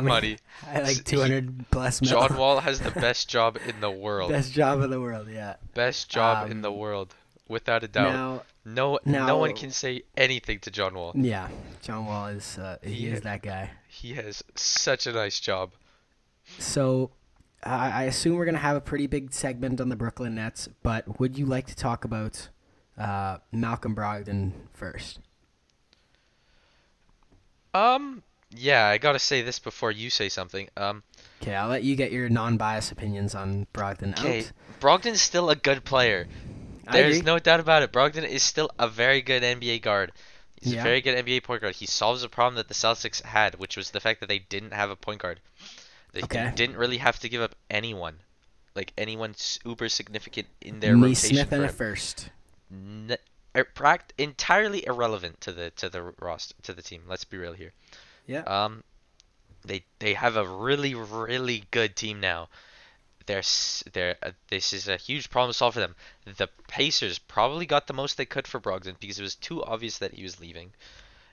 plus mil. John Wall has the best job in the world. Best job in the world, yeah. Best job in the world, without a doubt. No one can say anything to John Wall. Yeah, John Wall is he is that guy. He has such a nice job. So I assume we're going to have a pretty big segment on the Brooklyn Nets, but would you like to talk about Malcolm Brogdon first? Yeah, I gotta say this before you say something. Okay, I'll let you get your non-biased opinions on Brogdon. Okay, Brogdon's still a good player. There's no doubt about it. Brogdon is still a very good NBA guard. He's a very good NBA point guard. He solves a problem that the Celtics had, which was the fact that they didn't have a point guard. They didn't really have to give up anyone. Like, anyone super significant in their rotation. Smith and a first. Entirely irrelevant to the roster, to the team. Let's be real here. Yeah. They have a really, really good team now. This is a huge problem to solve for them. The Pacers probably got the most they could for Brogdon because it was too obvious that he was leaving,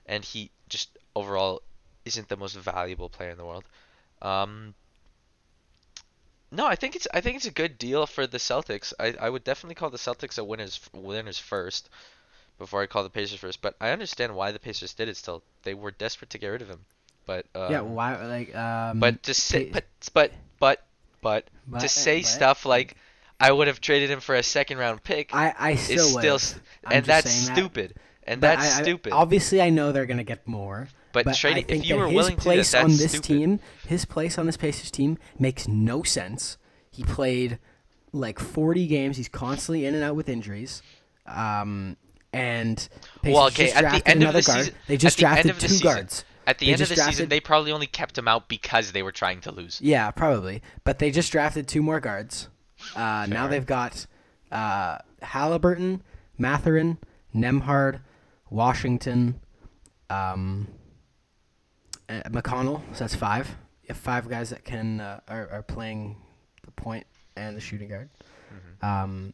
and he just overall isn't the most valuable player in the world. No, I think it's a good deal for the Celtics. I would definitely call the Celtics a winners first before I call the Pacers first. But I understand why the Pacers did it. Still, they were desperate to get rid of him. But why? Stuff like I would have traded him for a second round pick. That's stupid. Obviously, I know they're gonna get more. But trading, if you were willing to do that, that's stupid. His place on this Pacers team makes no sense. He played 40 games. He's constantly in and out with injuries. And Pacers just drafted another guard. They just drafted two guards. At the end of the season, they probably only kept him out because they were trying to lose. Yeah, probably. But they just drafted two more guards. Now they've got Halliburton, Mathurin, Nembhard, Washington, McConnell, so that's five. You have five guys that can are playing the point and the shooting guard. Mm-hmm.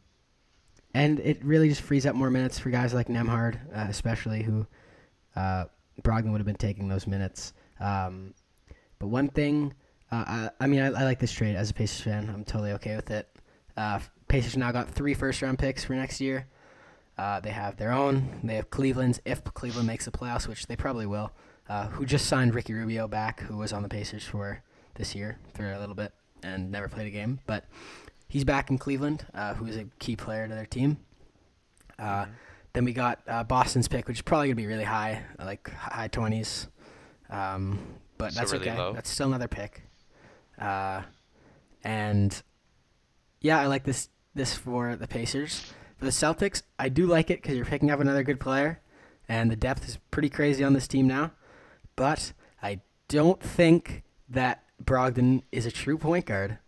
And it really just frees up more minutes for guys like Nembhard, especially, who Brogdon would have been taking those minutes. But one thing, I like this trade as a Pacers fan. I'm totally okay with it. Pacers now got 3 first-round picks for next year. They have their own. They have Cleveland's, if Cleveland makes the playoffs, which they probably will. Who just signed Ricky Rubio back, who was on the Pacers for this year for a little bit and never played a game. But he's back in Cleveland, who is a key player to their team. Then we got Boston's pick, which is probably going to be really high, like high 20s. But that's really okay. Low. That's still another pick. And, yeah, I like this for the Pacers. For the Celtics, I do like it because you're picking up another good player, and the depth is pretty crazy on this team now. But I don't think that Brogdon is a true point guard.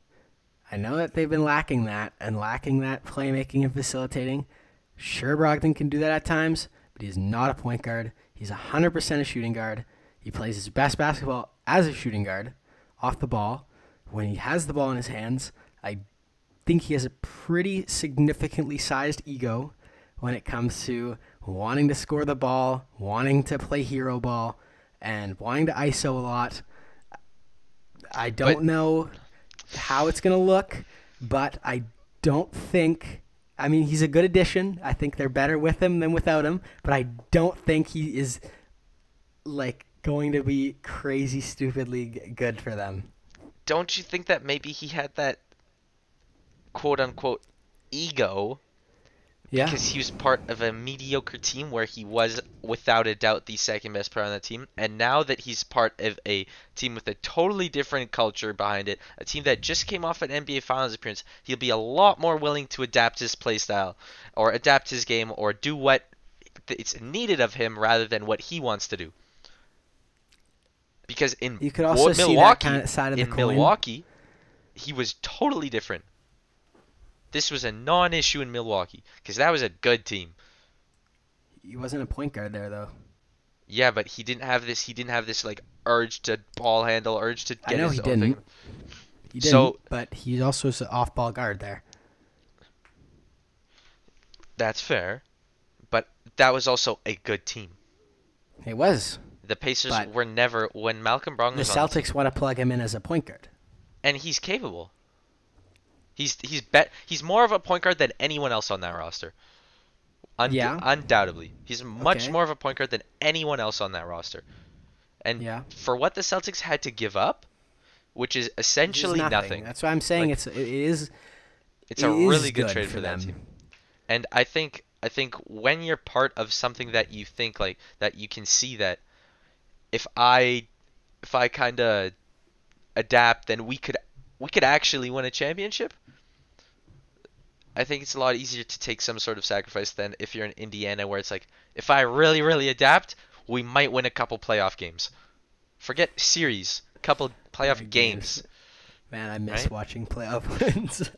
I know that they've been lacking that playmaking and facilitating. Sure, Brogdon can do that at times, but he's not a point guard. He's 100% a shooting guard. He plays his best basketball as a shooting guard off the ball. When he has the ball in his hands, I think he has a pretty significantly sized ego when it comes to wanting to score the ball, wanting to play hero ball, and wanting to ISO a lot. I don't know how it's going to look, but I don't think... I mean, he's a good addition. I think they're better with him than without him, but I don't think he is going to be crazy stupidly good for them. Don't you think that maybe he had that quote-unquote ego... Yeah. Because he was part of a mediocre team where he was, without a doubt, the second best player on the team. And now that he's part of a team with a totally different culture behind it, a team that just came off an NBA Finals appearance, he'll be a lot more willing to adapt his play style or adapt his game or do what it's needed of him rather than what he wants to do. Because in you could also Milwaukee, see that kind of side of the coin. Milwaukee, he was totally different. This was a non-issue in Milwaukee because that was a good team. He wasn't a point guard there, though. Yeah, but he didn't have this. He didn't have this like urge to ball handle, urge to get his own thing. He didn't. So, but he's also an off-ball guard there. That's fair, but that was also a good team. It was. The Pacers were never when Malcolm Brogdon. The Celtics want to plug him in as a point guard, and he's capable. He's more of a point guard than anyone else on that roster. Undoubtedly. He's much more of a point guard than anyone else on that roster. And for what the Celtics had to give up, which is essentially nothing. That's why I'm saying it's a really good trade for that team. And I think when you're part of something that you think like that, you can see that if I kind of adapt, then we could actually win a championship. I think it's a lot easier to take some sort of sacrifice than if you're in Indiana, where it's like, if I really, really adapt, we might win a couple playoff games. Forget series, couple playoff games. Man, I miss watching playoff wins.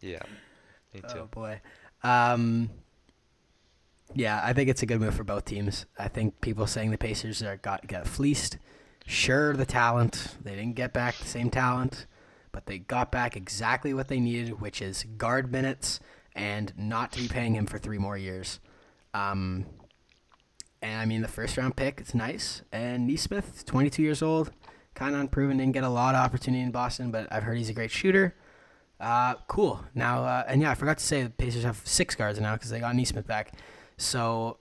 Yeah, me too. Oh boy. Yeah, I think it's a good move for both teams. I think people saying the Pacers got fleeced. Sure, the talent. They didn't get back the same talent. But they got back exactly what they needed, which is guard minutes and not to be paying him for 3 more years. And, I mean, the first-round pick, it's nice. And Nesmith, 22 years old, kind of unproven, didn't get a lot of opportunity in Boston, but I've heard he's a great shooter. Cool. Now, I forgot to say the Pacers have 6 guards now because they got Nesmith back. So,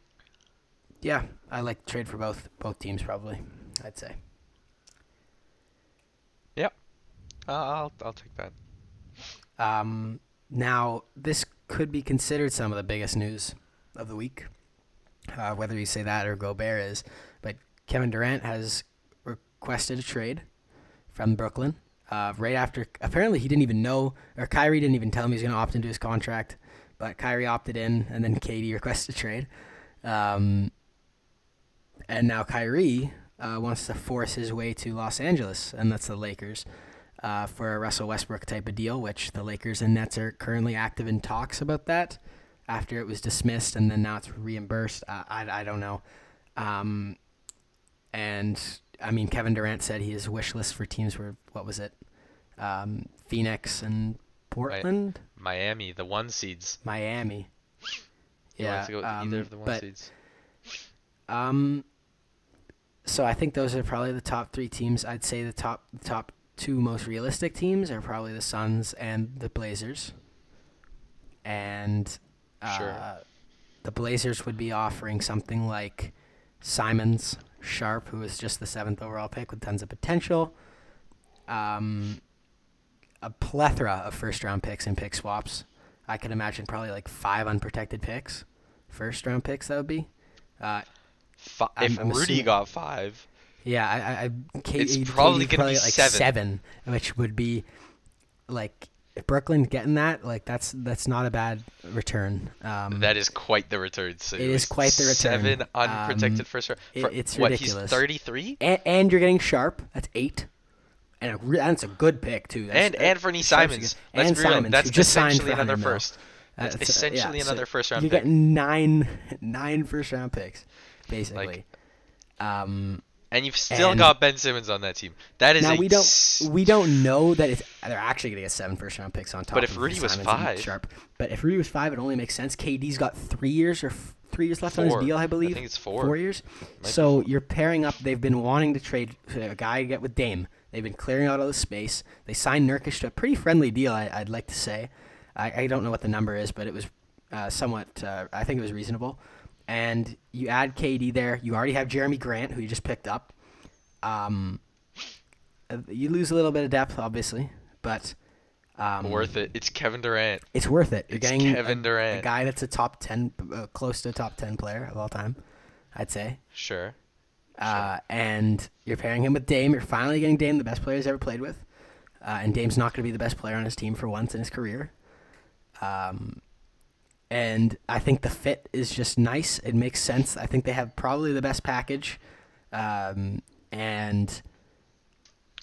yeah, I like to trade for both teams probably, I'd say. Yep. I'll take that. Now, this could be considered some of the biggest news of the week, whether you say that or Gobert is. But Kevin Durant has requested a trade from Brooklyn right after. Apparently, he didn't even know, or Kyrie didn't even tell him he was going to opt into his contract. But Kyrie opted in, and then KD requested a trade. And now Kyrie wants to force his way to Los Angeles, and that's the Lakers. For a Russell Westbrook type of deal, which the Lakers and Nets are currently active in talks about that after it was dismissed and then now it's reimbursed. I don't know. And, I mean, Kevin Durant said his wish list for teams were, what was it? Phoenix and Portland? Miami, the 1 seeds. Miami. Yeah. To go either of the 1 seeds. So I think those are probably the top 3 teams. I'd say the top 2 most realistic teams are probably the Suns and the Blazers. And the Blazers would be offering something like Simons, Sharp, who is just the 7th overall pick with tons of potential, a plethora of first-round picks and pick swaps. I could imagine probably like 5 unprotected picks, first-round picks that would be. If Rudy got 5... Yeah, it's probably going to be like 7, which would be like if Brooklyn getting that, like that's not a bad return. That is quite the return. So it is quite the return. 7 unprotected first round. It's ridiculous. He's 33, and you're getting Sharp. That's 8, and it's a good pick too. And for Nee Simons, let's be real. That's just essentially another first. That's essentially another first round. You get 9 first round picks, basically. And you've still got Ben Simmons on that team. That is now we don't know that they're actually gonna get 7 first-round picks on top. But if Rudy was 5, Sharp. But if Rudy was 5, it only makes sense. KD's got 3 years or 3 years left on his deal, I believe. I think it's 4. 4 years. So you're pairing up. They've been wanting to trade a guy to get with Dame. They've been clearing out all the space. They signed Nurkic to a pretty friendly deal. I'd like to say. I don't know what the number is, but it was somewhat. I think it was reasonable. And you add KD there. You already have Jeremy Grant, who you just picked up. You lose a little bit of depth, obviously, but worth it. It's Kevin Durant. It's worth it. You're getting Kevin Durant, a guy that's a top 10, close to a top 10 player of all time, I'd say. Sure. And you're pairing him with Dame. You're finally getting Dame, the best player he's ever played with, and Dame's not going to be the best player on his team for once in his career. And I think the fit is just nice. It makes sense. I think they have probably the best package. And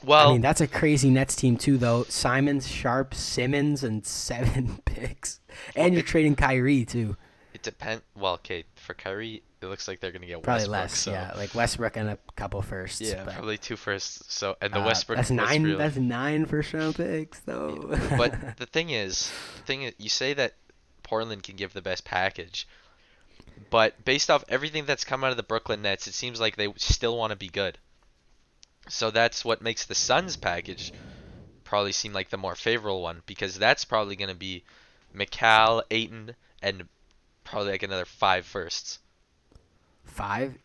well, I mean, that's a crazy Nets team too, though. Simons, Sharp, Simmons, and 7 picks. And you're trading Kyrie too. It depends. Well, okay, for Kyrie, it looks like they're going to get probably Westbrook. Probably less, so. Yeah. Like Westbrook and a couple firsts. Yeah, but probably 2 firsts. So, and the Westbrook. That's 9. Really, that's 9 first-round picks, though. Yeah. But the thing is, you say that Portland can give the best package, but based off everything that's come out of the Brooklyn Nets, it seems like they still want to be good. So that's what makes the Suns package probably seem like the more favorable one, because that's probably going to be Mikal, Ayton, and probably like another 5 firsts. 5?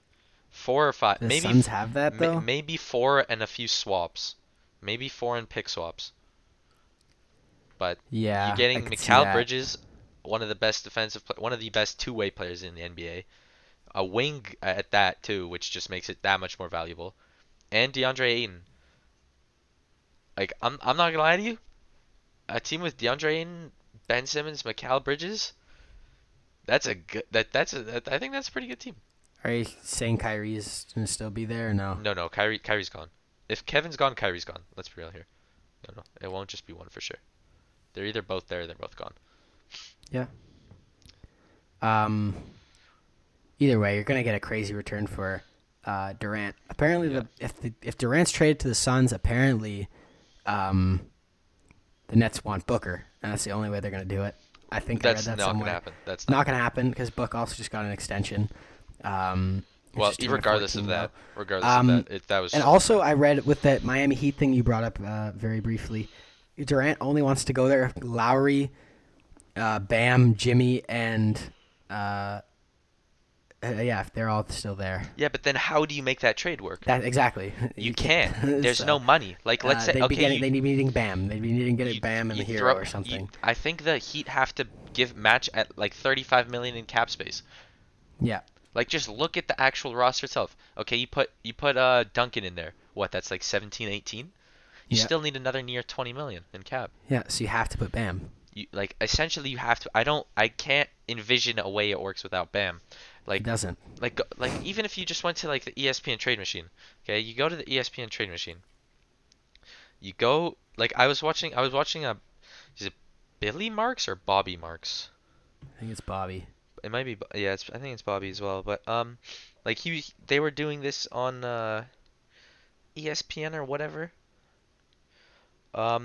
4 or 5. The Suns have that, though? Maybe 4 and a few swaps. Maybe 4 and pick swaps. But yeah, you're getting Mikal Bridges, one of the best two-way players in the NBA. A wing at that, too, which just makes it that much more valuable. And DeAndre Ayton. Like, I'm not going to lie to you. A team with DeAndre Ayton, Ben Simmons, Mikal Bridges, I think that's a pretty good team. Are you saying Kyrie is going to still be there or no? No, Kyrie's gone. If Kevin's gone, Kyrie's gone. Let's be real here. No, it won't just be one for sure. They're either both there or they're both gone. Yeah. Either way, you're going to get a crazy return for Durant. Apparently, yeah. If Durant's traded to the Suns, apparently the Nets want Booker, and that's the only way they're going to do it. I think that's I read that somewhere. That's not going to happen because Book also just got an extension. Well, regardless of that, that was. And also, I read with that Miami Heat thing you brought up very briefly. Durant only wants to go there if Lowry, Bam, Jimmy, and if they're all still there. Yeah, but then how do you make that trade work? Exactly. You can't. There's no money. Like, let's say they need needing Bam. They'd be needing getting Bam and Hero or something. I think the Heat have to match at like $35 million in cap space. Yeah. Like, just look at the actual roster itself. Okay, you put Duncan in there. What, that's like 17, 18? You still need another near $20 million in cap. Yeah, so you have to put Bam. Essentially you have to. I can't envision a way it works without Bam. Like, it doesn't. Like even if you just went to like the ESPN trade machine. Okay, you go to the ESPN trade machine. You go, like, I was watching is it Billy Marks or Bobby Marks? I think it's Bobby. It might be, yeah. I think it's Bobby as well. But they were doing this on ESPN or whatever. You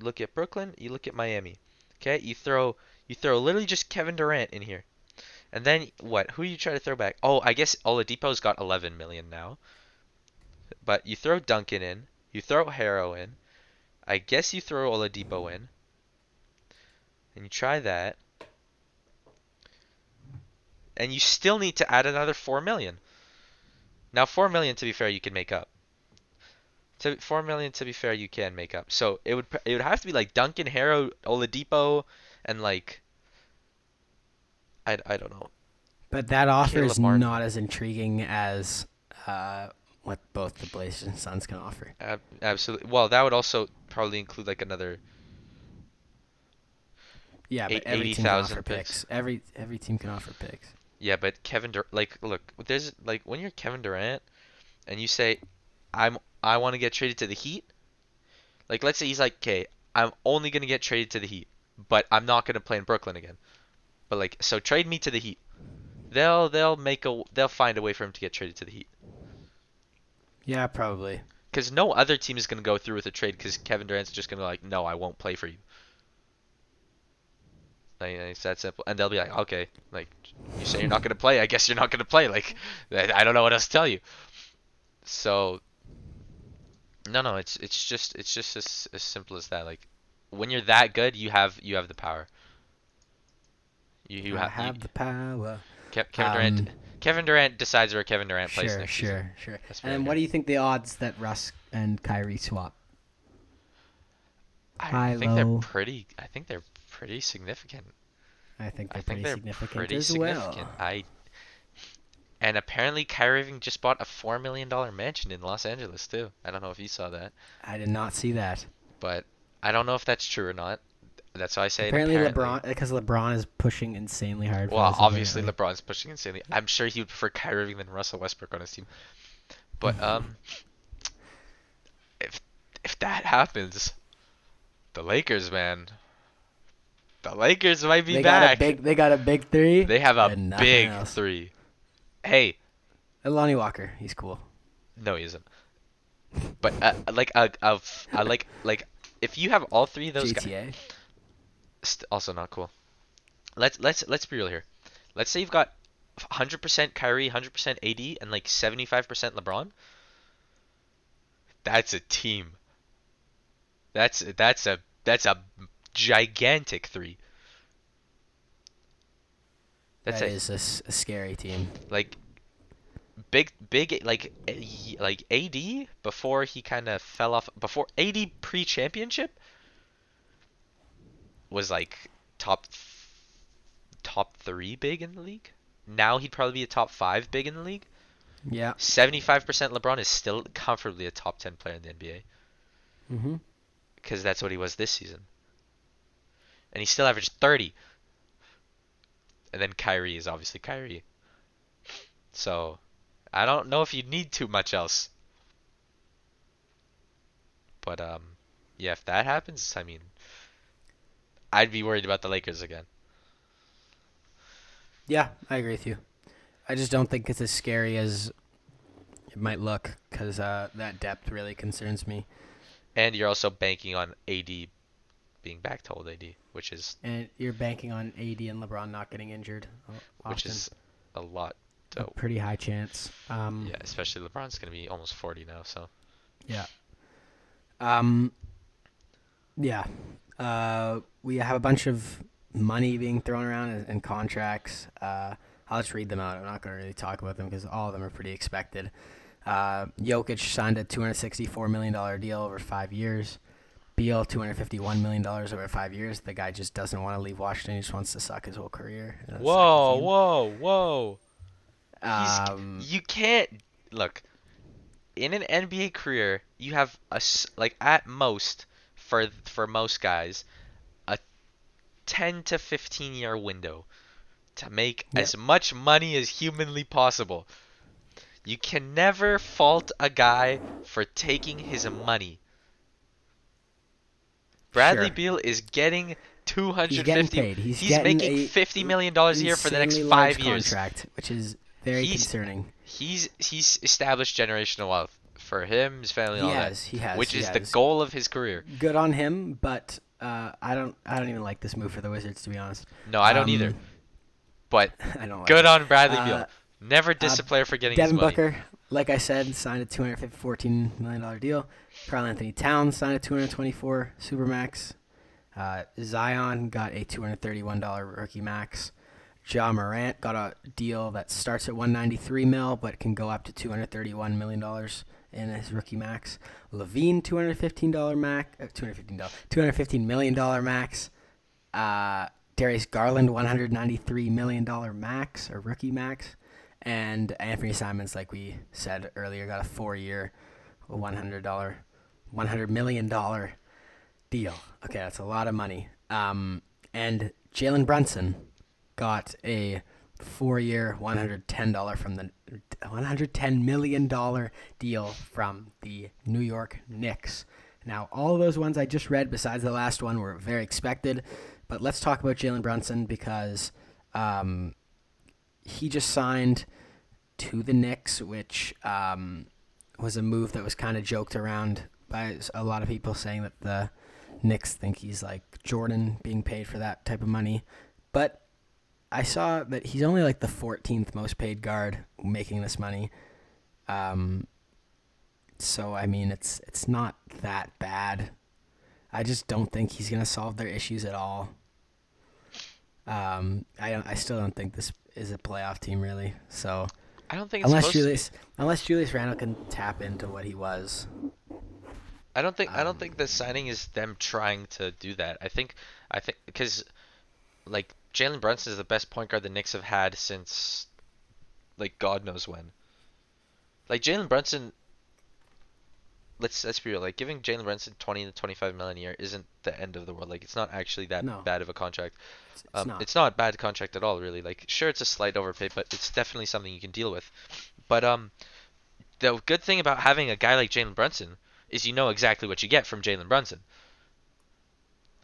look at Brooklyn, you look at Miami. Okay, you throw literally just Kevin Durant in here, and then what? Who do you try to throw back? Oh, I guess Oladipo's got $11 million now. But you throw Duncan in, you throw Harrow in, I guess you throw Oladipo in, and you try that. And you still need to add another $4 million. Now, $4 million, to be fair, you can make up. So it would have to be like Duncan, Harrow, Oladipo, and like I don't know. But that offer is not as intriguing as what both the Blazers and Suns can offer. Absolutely. Well, that would also probably include like another. Yeah, but every team can offer picks. Every team can offer picks. Yeah, but Kevin Durant, like, look, there's like when you're Kevin Durant and you say, I want to get traded to the Heat. Like, let's say he's like, okay, I'm only gonna get traded to the Heat, but I'm not gonna play in Brooklyn again. But like, so trade me to the Heat. They'll find a way for him to get traded to the Heat. Yeah, probably. Because no other team is gonna go through with a trade because Kevin Durant's just gonna be like, no, I won't play for you. Like, it's that simple. And they'll be like, okay, like, you say you're not going to play, I guess you're not going to play. Like, I don't know what else to tell you. So, no, it's just as simple as that. Like, when you're that good, you have the power. You have the power. Kevin Durant decides where Kevin Durant plays next season. Sure. And then what do you think the odds that Russ and Kyrie swap? I think they're pretty significant. I think they're pretty significant as well. And apparently Kyrie Irving just bought a $4 million mansion in Los Angeles too. I don't know if you saw that. I did not see that. But I don't know if that's true or not. That's why I say apparently. LeBron, because LeBron is pushing insanely hard. Well, obviously LeBron's pushing insanely. I'm sure he would prefer Kyrie Irving than Russell Westbrook on his team. But if that happens, the Lakers, man, the Lakers might be back. They got a big three. They have a big three. Hey, Lonnie Walker, he's cool. No, he isn't. But like if you have all three of those guys. Also not cool. Let's be real here. Let's say you've got 100% Kyrie, 100% AD, and like 75% LeBron. That's a team. That's a gigantic three. That is a scary team. Like big like AD before he kind of fell off, before AD pre-championship was like top 3 big in the league. Now he'd probably be a top 5 big in the league. Yeah. 75% LeBron is still comfortably a top 10 player in the NBA. Mhm. Cuz that's what he was this season. And he still averaged 30. And then Kyrie is obviously Kyrie. So, I don't know if you need too much else. But yeah, if that happens, I mean, I'd be worried about the Lakers again. Yeah, I agree with you. I just don't think it's as scary as it might look, because that depth really concerns me. And you're also banking on AD being back to old AD, which is... And you're banking on AD and LeBron not getting injured often. Which is a lot. So. A pretty high chance. Yeah, especially LeBron's going to be almost 40 now, so... Yeah. Yeah. We have a bunch of money being thrown around and contracts. I'll just read them out. I'm not going to really talk about them because all of them are pretty expected. Jokic signed a $264 million deal over 5 years. Beal, $251 million over 5 years. The guy just doesn't want to leave Washington. He just wants to suck his whole career. Whoa. You can't... Look, in an NBA career, you have, at most... For most guys, a 10 to 15-year window to make as much money as humanly possible. You can never fault a guy for taking his money. Bradley Beal is getting $250 million. He's making $50 million a year for the next 5 years. Contract, which is very concerning. He's established generational wealth. For him, his family, all that. Which is the goal of his career. Good on him, but I don't even like this move for the Wizards, to be honest. No, I don't either. But I don't like good it. On Bradley Beal. Never diss a player for getting his money. Devin Booker, like I said, signed a $214 million deal. Karl Anthony Towns signed a $224 Supermax. Zion got a $231 rookie max. Ja Morant got a deal that starts at $193 million, but can go up to $231 million. In his rookie max. Levine, $215 million max. Darius Garland, $193 million max, or rookie max. And Anthony Simons, like we said earlier, got a 4-year, $100 million deal. Okay, that's a lot of money. And Jalen Brunson got a 4-year, $110 million deal from the New York Knicks. Now, all of those ones I just read, besides the last one, were very expected. But let's talk about Jalen Brunson, because he just signed to the Knicks, which was a move that was kind of joked around by a lot of people, saying that the Knicks think he's like Jordan, being paid for that type of money. But I saw that he's only like the 14th most paid guard making this money. So, I mean, it's not that bad. I just don't think he's going to solve their issues at all. I still don't think this is a playoff team, really. So, I don't think it's unless Julius Randle can tap into what he was. I don't think the signing is them trying to do that. I think because like Jalen Brunson is the best point guard the Knicks have had since, like, God knows when. Like, Jalen Brunson let's be real, like giving Jalen Brunson $20 to $25 million a year isn't the end of the world. Like it's not actually that bad of a contract. It's not a bad contract at all, really. Like sure, it's a slight overpay, but it's definitely something you can deal with. But the good thing about having a guy like Jalen Brunson is you know exactly what you get from Jalen Brunson.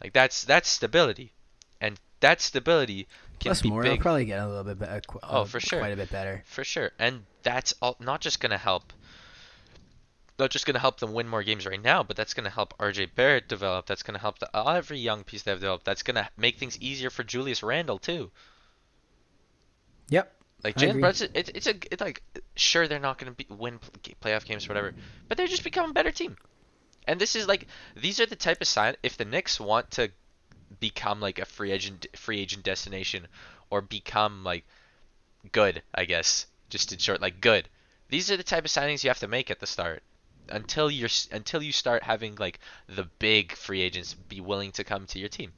Like that's stability, and that stability can be big. He'll probably get a little bit better. For sure, quite a bit better. For sure, and that's all. Not just going to help them win more games right now, but that's going to help RJ Barrett develop. That's going to help every young piece they've developed. That's going to make things easier for Julius Randle too. Yep. Like Jalen Brunson, it's like sure they're not going to win playoff games or whatever, but they're just becoming a better team. And this is like these are the type of sign if the Knicks want to become like a free agent destination or become like good, I guess, just in short, like good. These are the type of signings you have to make at the start. Until you start having like the big free agents be willing to come to your team.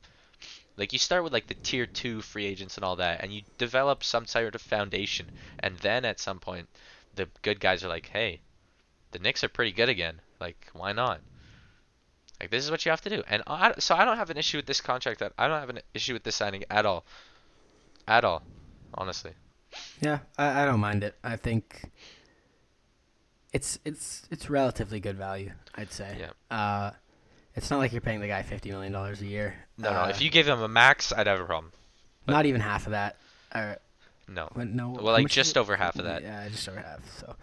Like you start with like the tier 2 free agents and all that, and you develop some sort of foundation, and then at some point the good guys are like, hey, the Knicks are pretty good again, like why not? Like this is what you have to do. And I don't have an issue with this contract. I don't have an issue with this signing at all honestly. Yeah, I don't mind it. I think it's relatively good value, I'd say. Yeah. It's not like you're paying the guy $50 million a year. No. If you gave him a max, I'd have a problem. But not even half of that. Well, like just over half of that. Yeah, just over half. So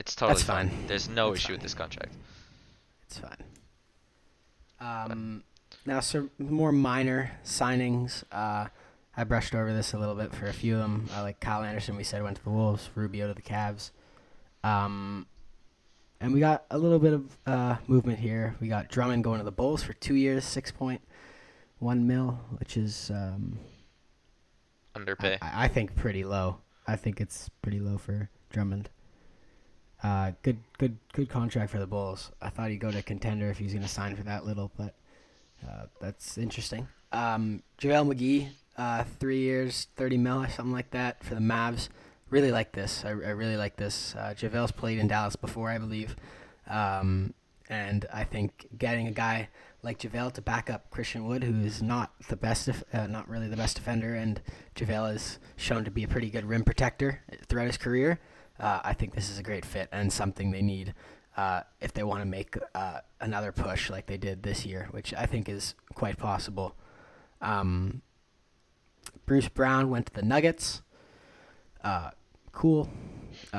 it's totally fine. There's no issue with this contract. It's fine. Now, so more minor signings. I brushed over this a little bit for a few of them. Like Kyle Anderson, we said went to the Wolves. Rubio to the Cavs. And we got a little bit of movement here. We got Drummond going to the Bulls for 2 years, $6.1 million, which is underpay. I think pretty low. I think it's pretty low for Drummond. Good contract for the Bulls. I thought he'd go to contender if he was going to sign for that little, but that's interesting. JaVale McGee, 3 years, $30 million or something like that for the Mavs. Really like this. I really like this. JaVale's played in Dallas before, I believe. And I think getting a guy like JaVale to back up Christian Wood, who is not really the best defender, and JaVale is shown to be a pretty good rim protector throughout his career, I think this is a great fit and something they need if they want to make another push like they did this year, which I think is quite possible. Bruce Brown went to the Nuggets. Cool.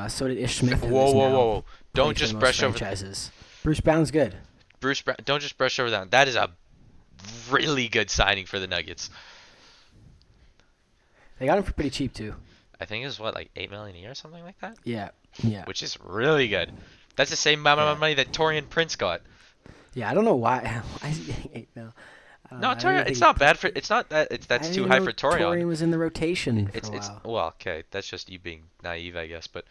So did Ish Smith. Whoa! Don't just brush over franchises. Bruce Brown's good. Bruce Brown. Don't just brush over that. That is a really good signing for the Nuggets. They got him for pretty cheap too. I think it was like $8 million a year or something like that. Yeah. Which is really good. That's the same amount of money that Taurean Prince got. Yeah, I don't know why. Why is he getting $8 million? No, Taurean, it's not bad for. It's not that. That's too high for Taurean. Taurean was in the rotation for a while. Well, okay, that's just you being naive, I guess. But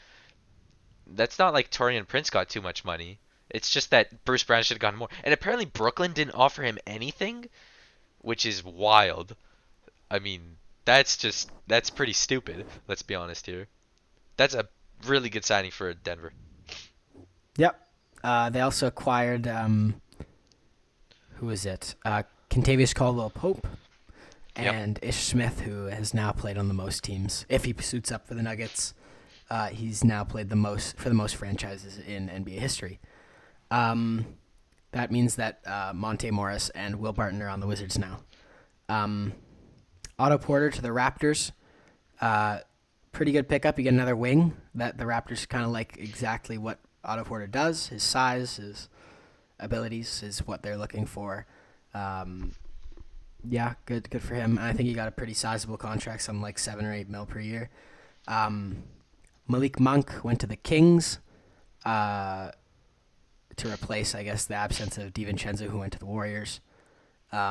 that's not like Taurean Prince got too much money. It's just that Bruce Brown should have gotten more. And apparently Brooklyn didn't offer him anything, which is wild. I mean, that's pretty stupid. Let's be honest here. That's a really good signing for Denver. Yep. They also acquired who is it? Kentavious Caldwell-Pope and Ish Smith, who has now played on the most teams. If he suits up for the Nuggets, he's now played the most for the most franchises in NBA history. That means that Monte Morris and Will Barton are on the Wizards now. Otto Porter to the Raptors. Pretty good pickup. You get another wing that the Raptors kind of like exactly what Otto Porter does. His size, his abilities is what they're looking for. Good for him. And I think he got a pretty sizable contract, something like $7 or $8 million per year. Malik Monk went to the Kings to replace, I guess, the absence of DiVincenzo, who went to the Warriors. I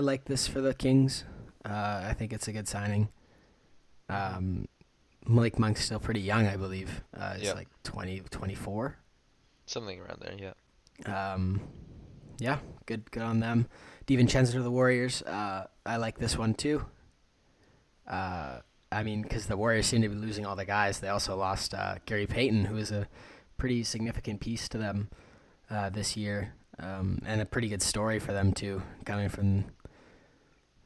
like this for the Kings. I think it's a good signing. Malik Monk's still pretty young, I believe. He's like 20, 24. Something around there, yeah. Good on them. DiVincenzo to the Warriors. I like this one too. I mean, because the Warriors seem to be losing all the guys. They also lost Gary Payton, who is a pretty significant piece to them this year, and a pretty good story for them too, coming from,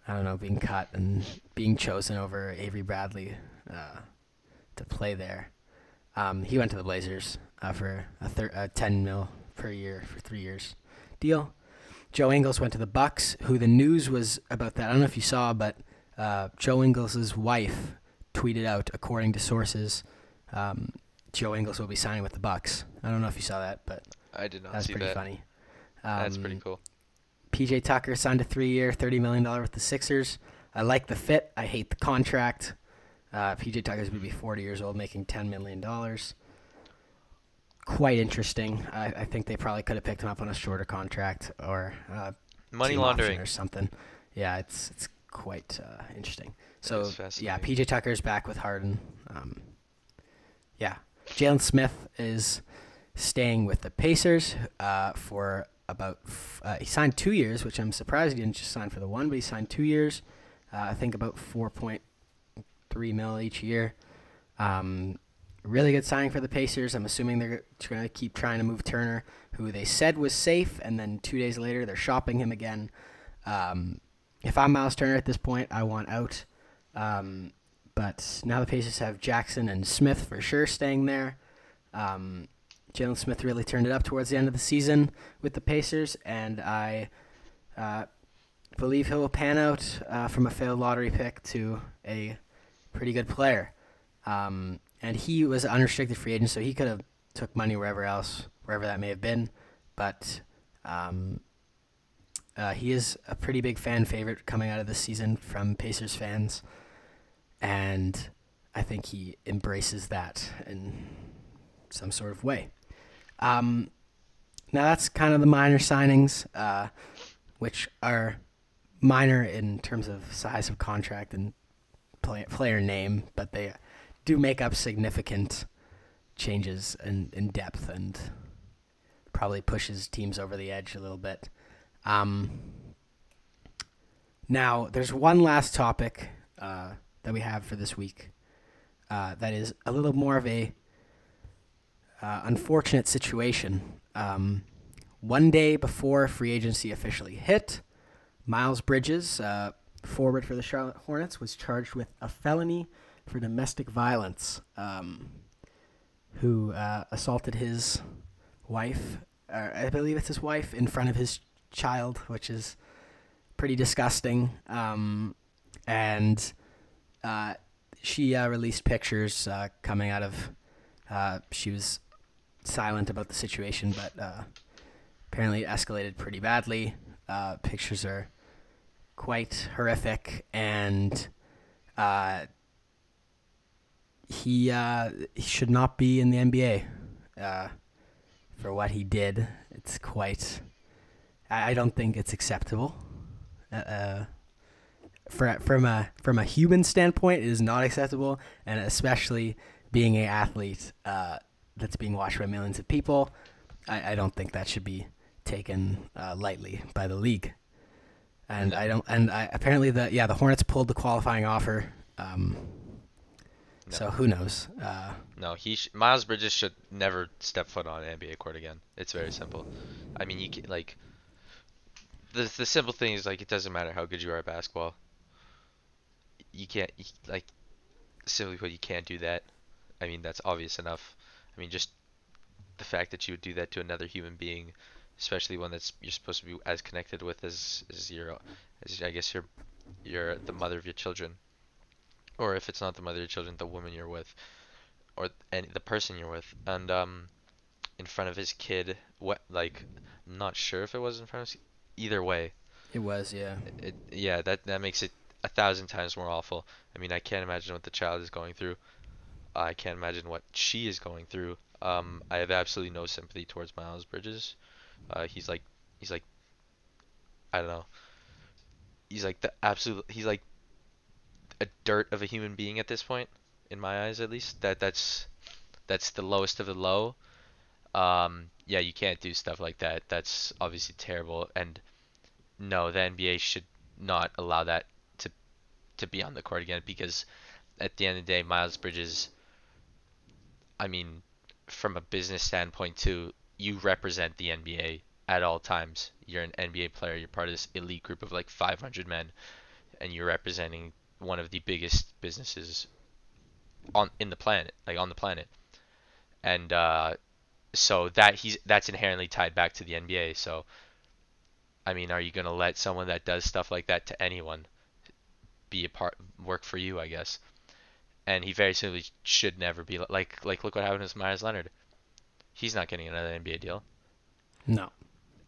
I don't know, being cut and being chosen over Avery Bradley to play there. He went to the Blazers for a $10 million per year for 3 years deal. Joe Ingles went to the Bucks, who the news was about that. I don't know if you saw, but Joe Ingles' wife tweeted out, according to sources, Joe Ingles will be signing with the Bucks. I don't know if you saw that, but I did not. That's pretty funny. That's pretty cool. PJ Tucker signed a 3-year, $30 million with the Sixers. I like the fit. I hate the contract. PJ Tucker's going to be 40 years old, making $10 million. Quite interesting. I think they probably could have picked him up on a shorter contract or money laundering or something. Yeah, it's quite interesting. So yeah, PJ Tucker's back with Harden. Yeah, Jalen Smith is staying with the Pacers for about he signed 2 years, which I'm surprised he didn't just sign for the one, but he signed 2 years. I think about $4.3 million each year. Really good signing for the Pacers. I'm assuming they're going to keep trying to move Turner, who they said was safe, and then 2 days later they're shopping him again. If I'm Miles Turner at this point, I want out. But now the Pacers have Jackson and Smith for sure staying there. Jalen Smith really turned it up towards the end of the season with the Pacers, and I believe he'll pan out from a failed lottery pick to a pretty good player. And he was an unrestricted free agent, so he could have took money wherever else, wherever that may have been. But he is a pretty big fan favorite coming out of this season from Pacers fans. And I think he embraces that in some sort of way. Now that's kind of the minor signings, which are minor in terms of size of contract and player name, but they do make up significant changes in depth and probably pushes teams over the edge a little bit. Now, there's one last topic that we have for this week that is a little more of a unfortunate situation. One day before free agency officially hit, Mikal Bridges, forward for the Charlotte Hornets, was charged with a felony for domestic violence, who assaulted his wife, or I believe it's his wife, in front of his child, which is pretty disgusting. And she released pictures coming out of, she was silent about the situation, but apparently it escalated pretty badly. Pictures are quite horrific, and he should not be in the NBA for what he did. It's quite... I don't think it's acceptable. From a human standpoint, it is not acceptable, and especially being an athlete that's being watched by millions of people, I don't think that should be taken lightly by the league. And I don't. And I, apparently the Hornets pulled the qualifying offer. No. So who knows? No, Miles Bridges should never step foot on an NBA court again. It's very simple. I mean, you can, like, the simple thing is, like, it doesn't matter how good you are at basketball. You can't, like, simply put, you can't do that. I mean, that's obvious enough. I mean, just the fact that you would do that to another human being, especially one that's you're supposed to be as connected with as I guess you're the mother of your children. Or if it's not the mother of your children, the woman you're with, or the person you're with, and in front of his kid, what, like, I'm not sure if it was in front of his, either way. It was, yeah. That makes it 1,000 times more awful. I mean, I can't imagine what the child is going through. I can't imagine what she is going through. I have absolutely no sympathy towards Miles Bridges. He's like, I don't know. He's like a dirt of a human being at this point, in my eyes at least. That's the lowest of the low. Yeah, you can't do stuff like that. That's obviously terrible, and no, the NBA should not allow that to be on the court again, because at the end of the day, Miles Bridges, I mean, from a business standpoint too, you represent the NBA at all times. You're an NBA player. You're part of this elite group of like 500 men, and you're representing one of the biggest businesses on the planet. And so that's inherently tied back to the NBA. So, I mean, are you going to let someone that does stuff like that to anyone be a part, work for you, I guess? And he very simply should never be like look what happened to Myers Leonard. He's not getting another NBA deal. No.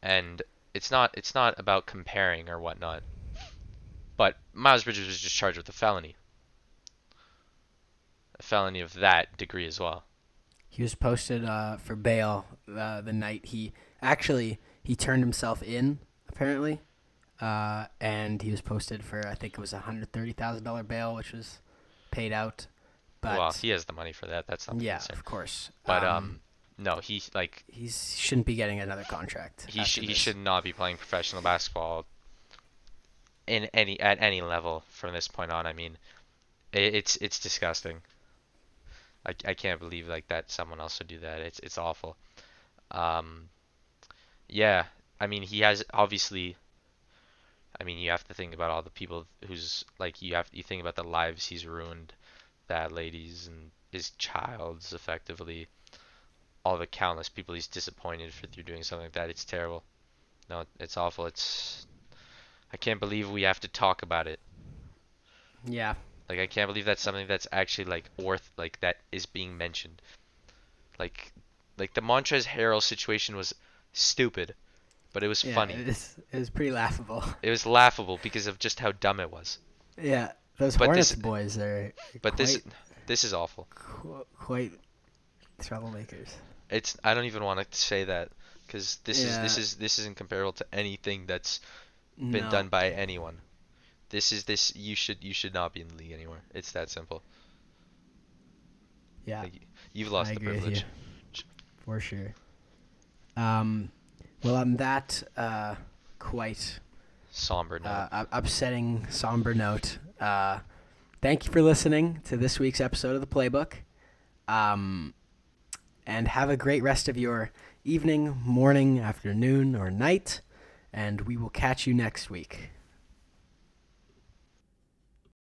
And it's not about comparing or whatnot. But Miles Bridges was just charged with a felony. A felony of that degree as well. He was posted for bail the night he turned himself in, apparently. And he was posted for, I think it was $130,000 bail, which was paid out. But, well, he has the money for that. That's not the concern. Yeah, of course. But no, he shouldn't be getting another contract. He should not be playing professional basketball at any level from this point on. I mean, it's disgusting. I can't believe that someone else would do that. It's awful. Yeah, I mean, he has obviously. I mean, you have to think about all the people who's you think about the lives he's ruined, that lady's and his child's effectively, all the countless people he's disappointed through doing something like that. It's terrible. No, it's awful. I can't believe we have to talk about it. Yeah. I can't believe that's something that's actually worth that is being mentioned. The Montrezl Harrell situation was stupid, but it was funny. It was pretty laughable. It was laughable because of just how dumb it was. Yeah, those Hornets boys are. But this is awful. Quite troublemakers. I don't even want to say that because this isn't comparable to anything that's been done by anyone. This you should not be in the league anymore. It's that simple. Yeah. You've lost the privilege. For sure. Well, on that quite somber note. Upsetting somber note. Thank you for listening to this week's episode of The Playbook. And have a great rest of your evening, morning, afternoon, or night, and we will catch you next week.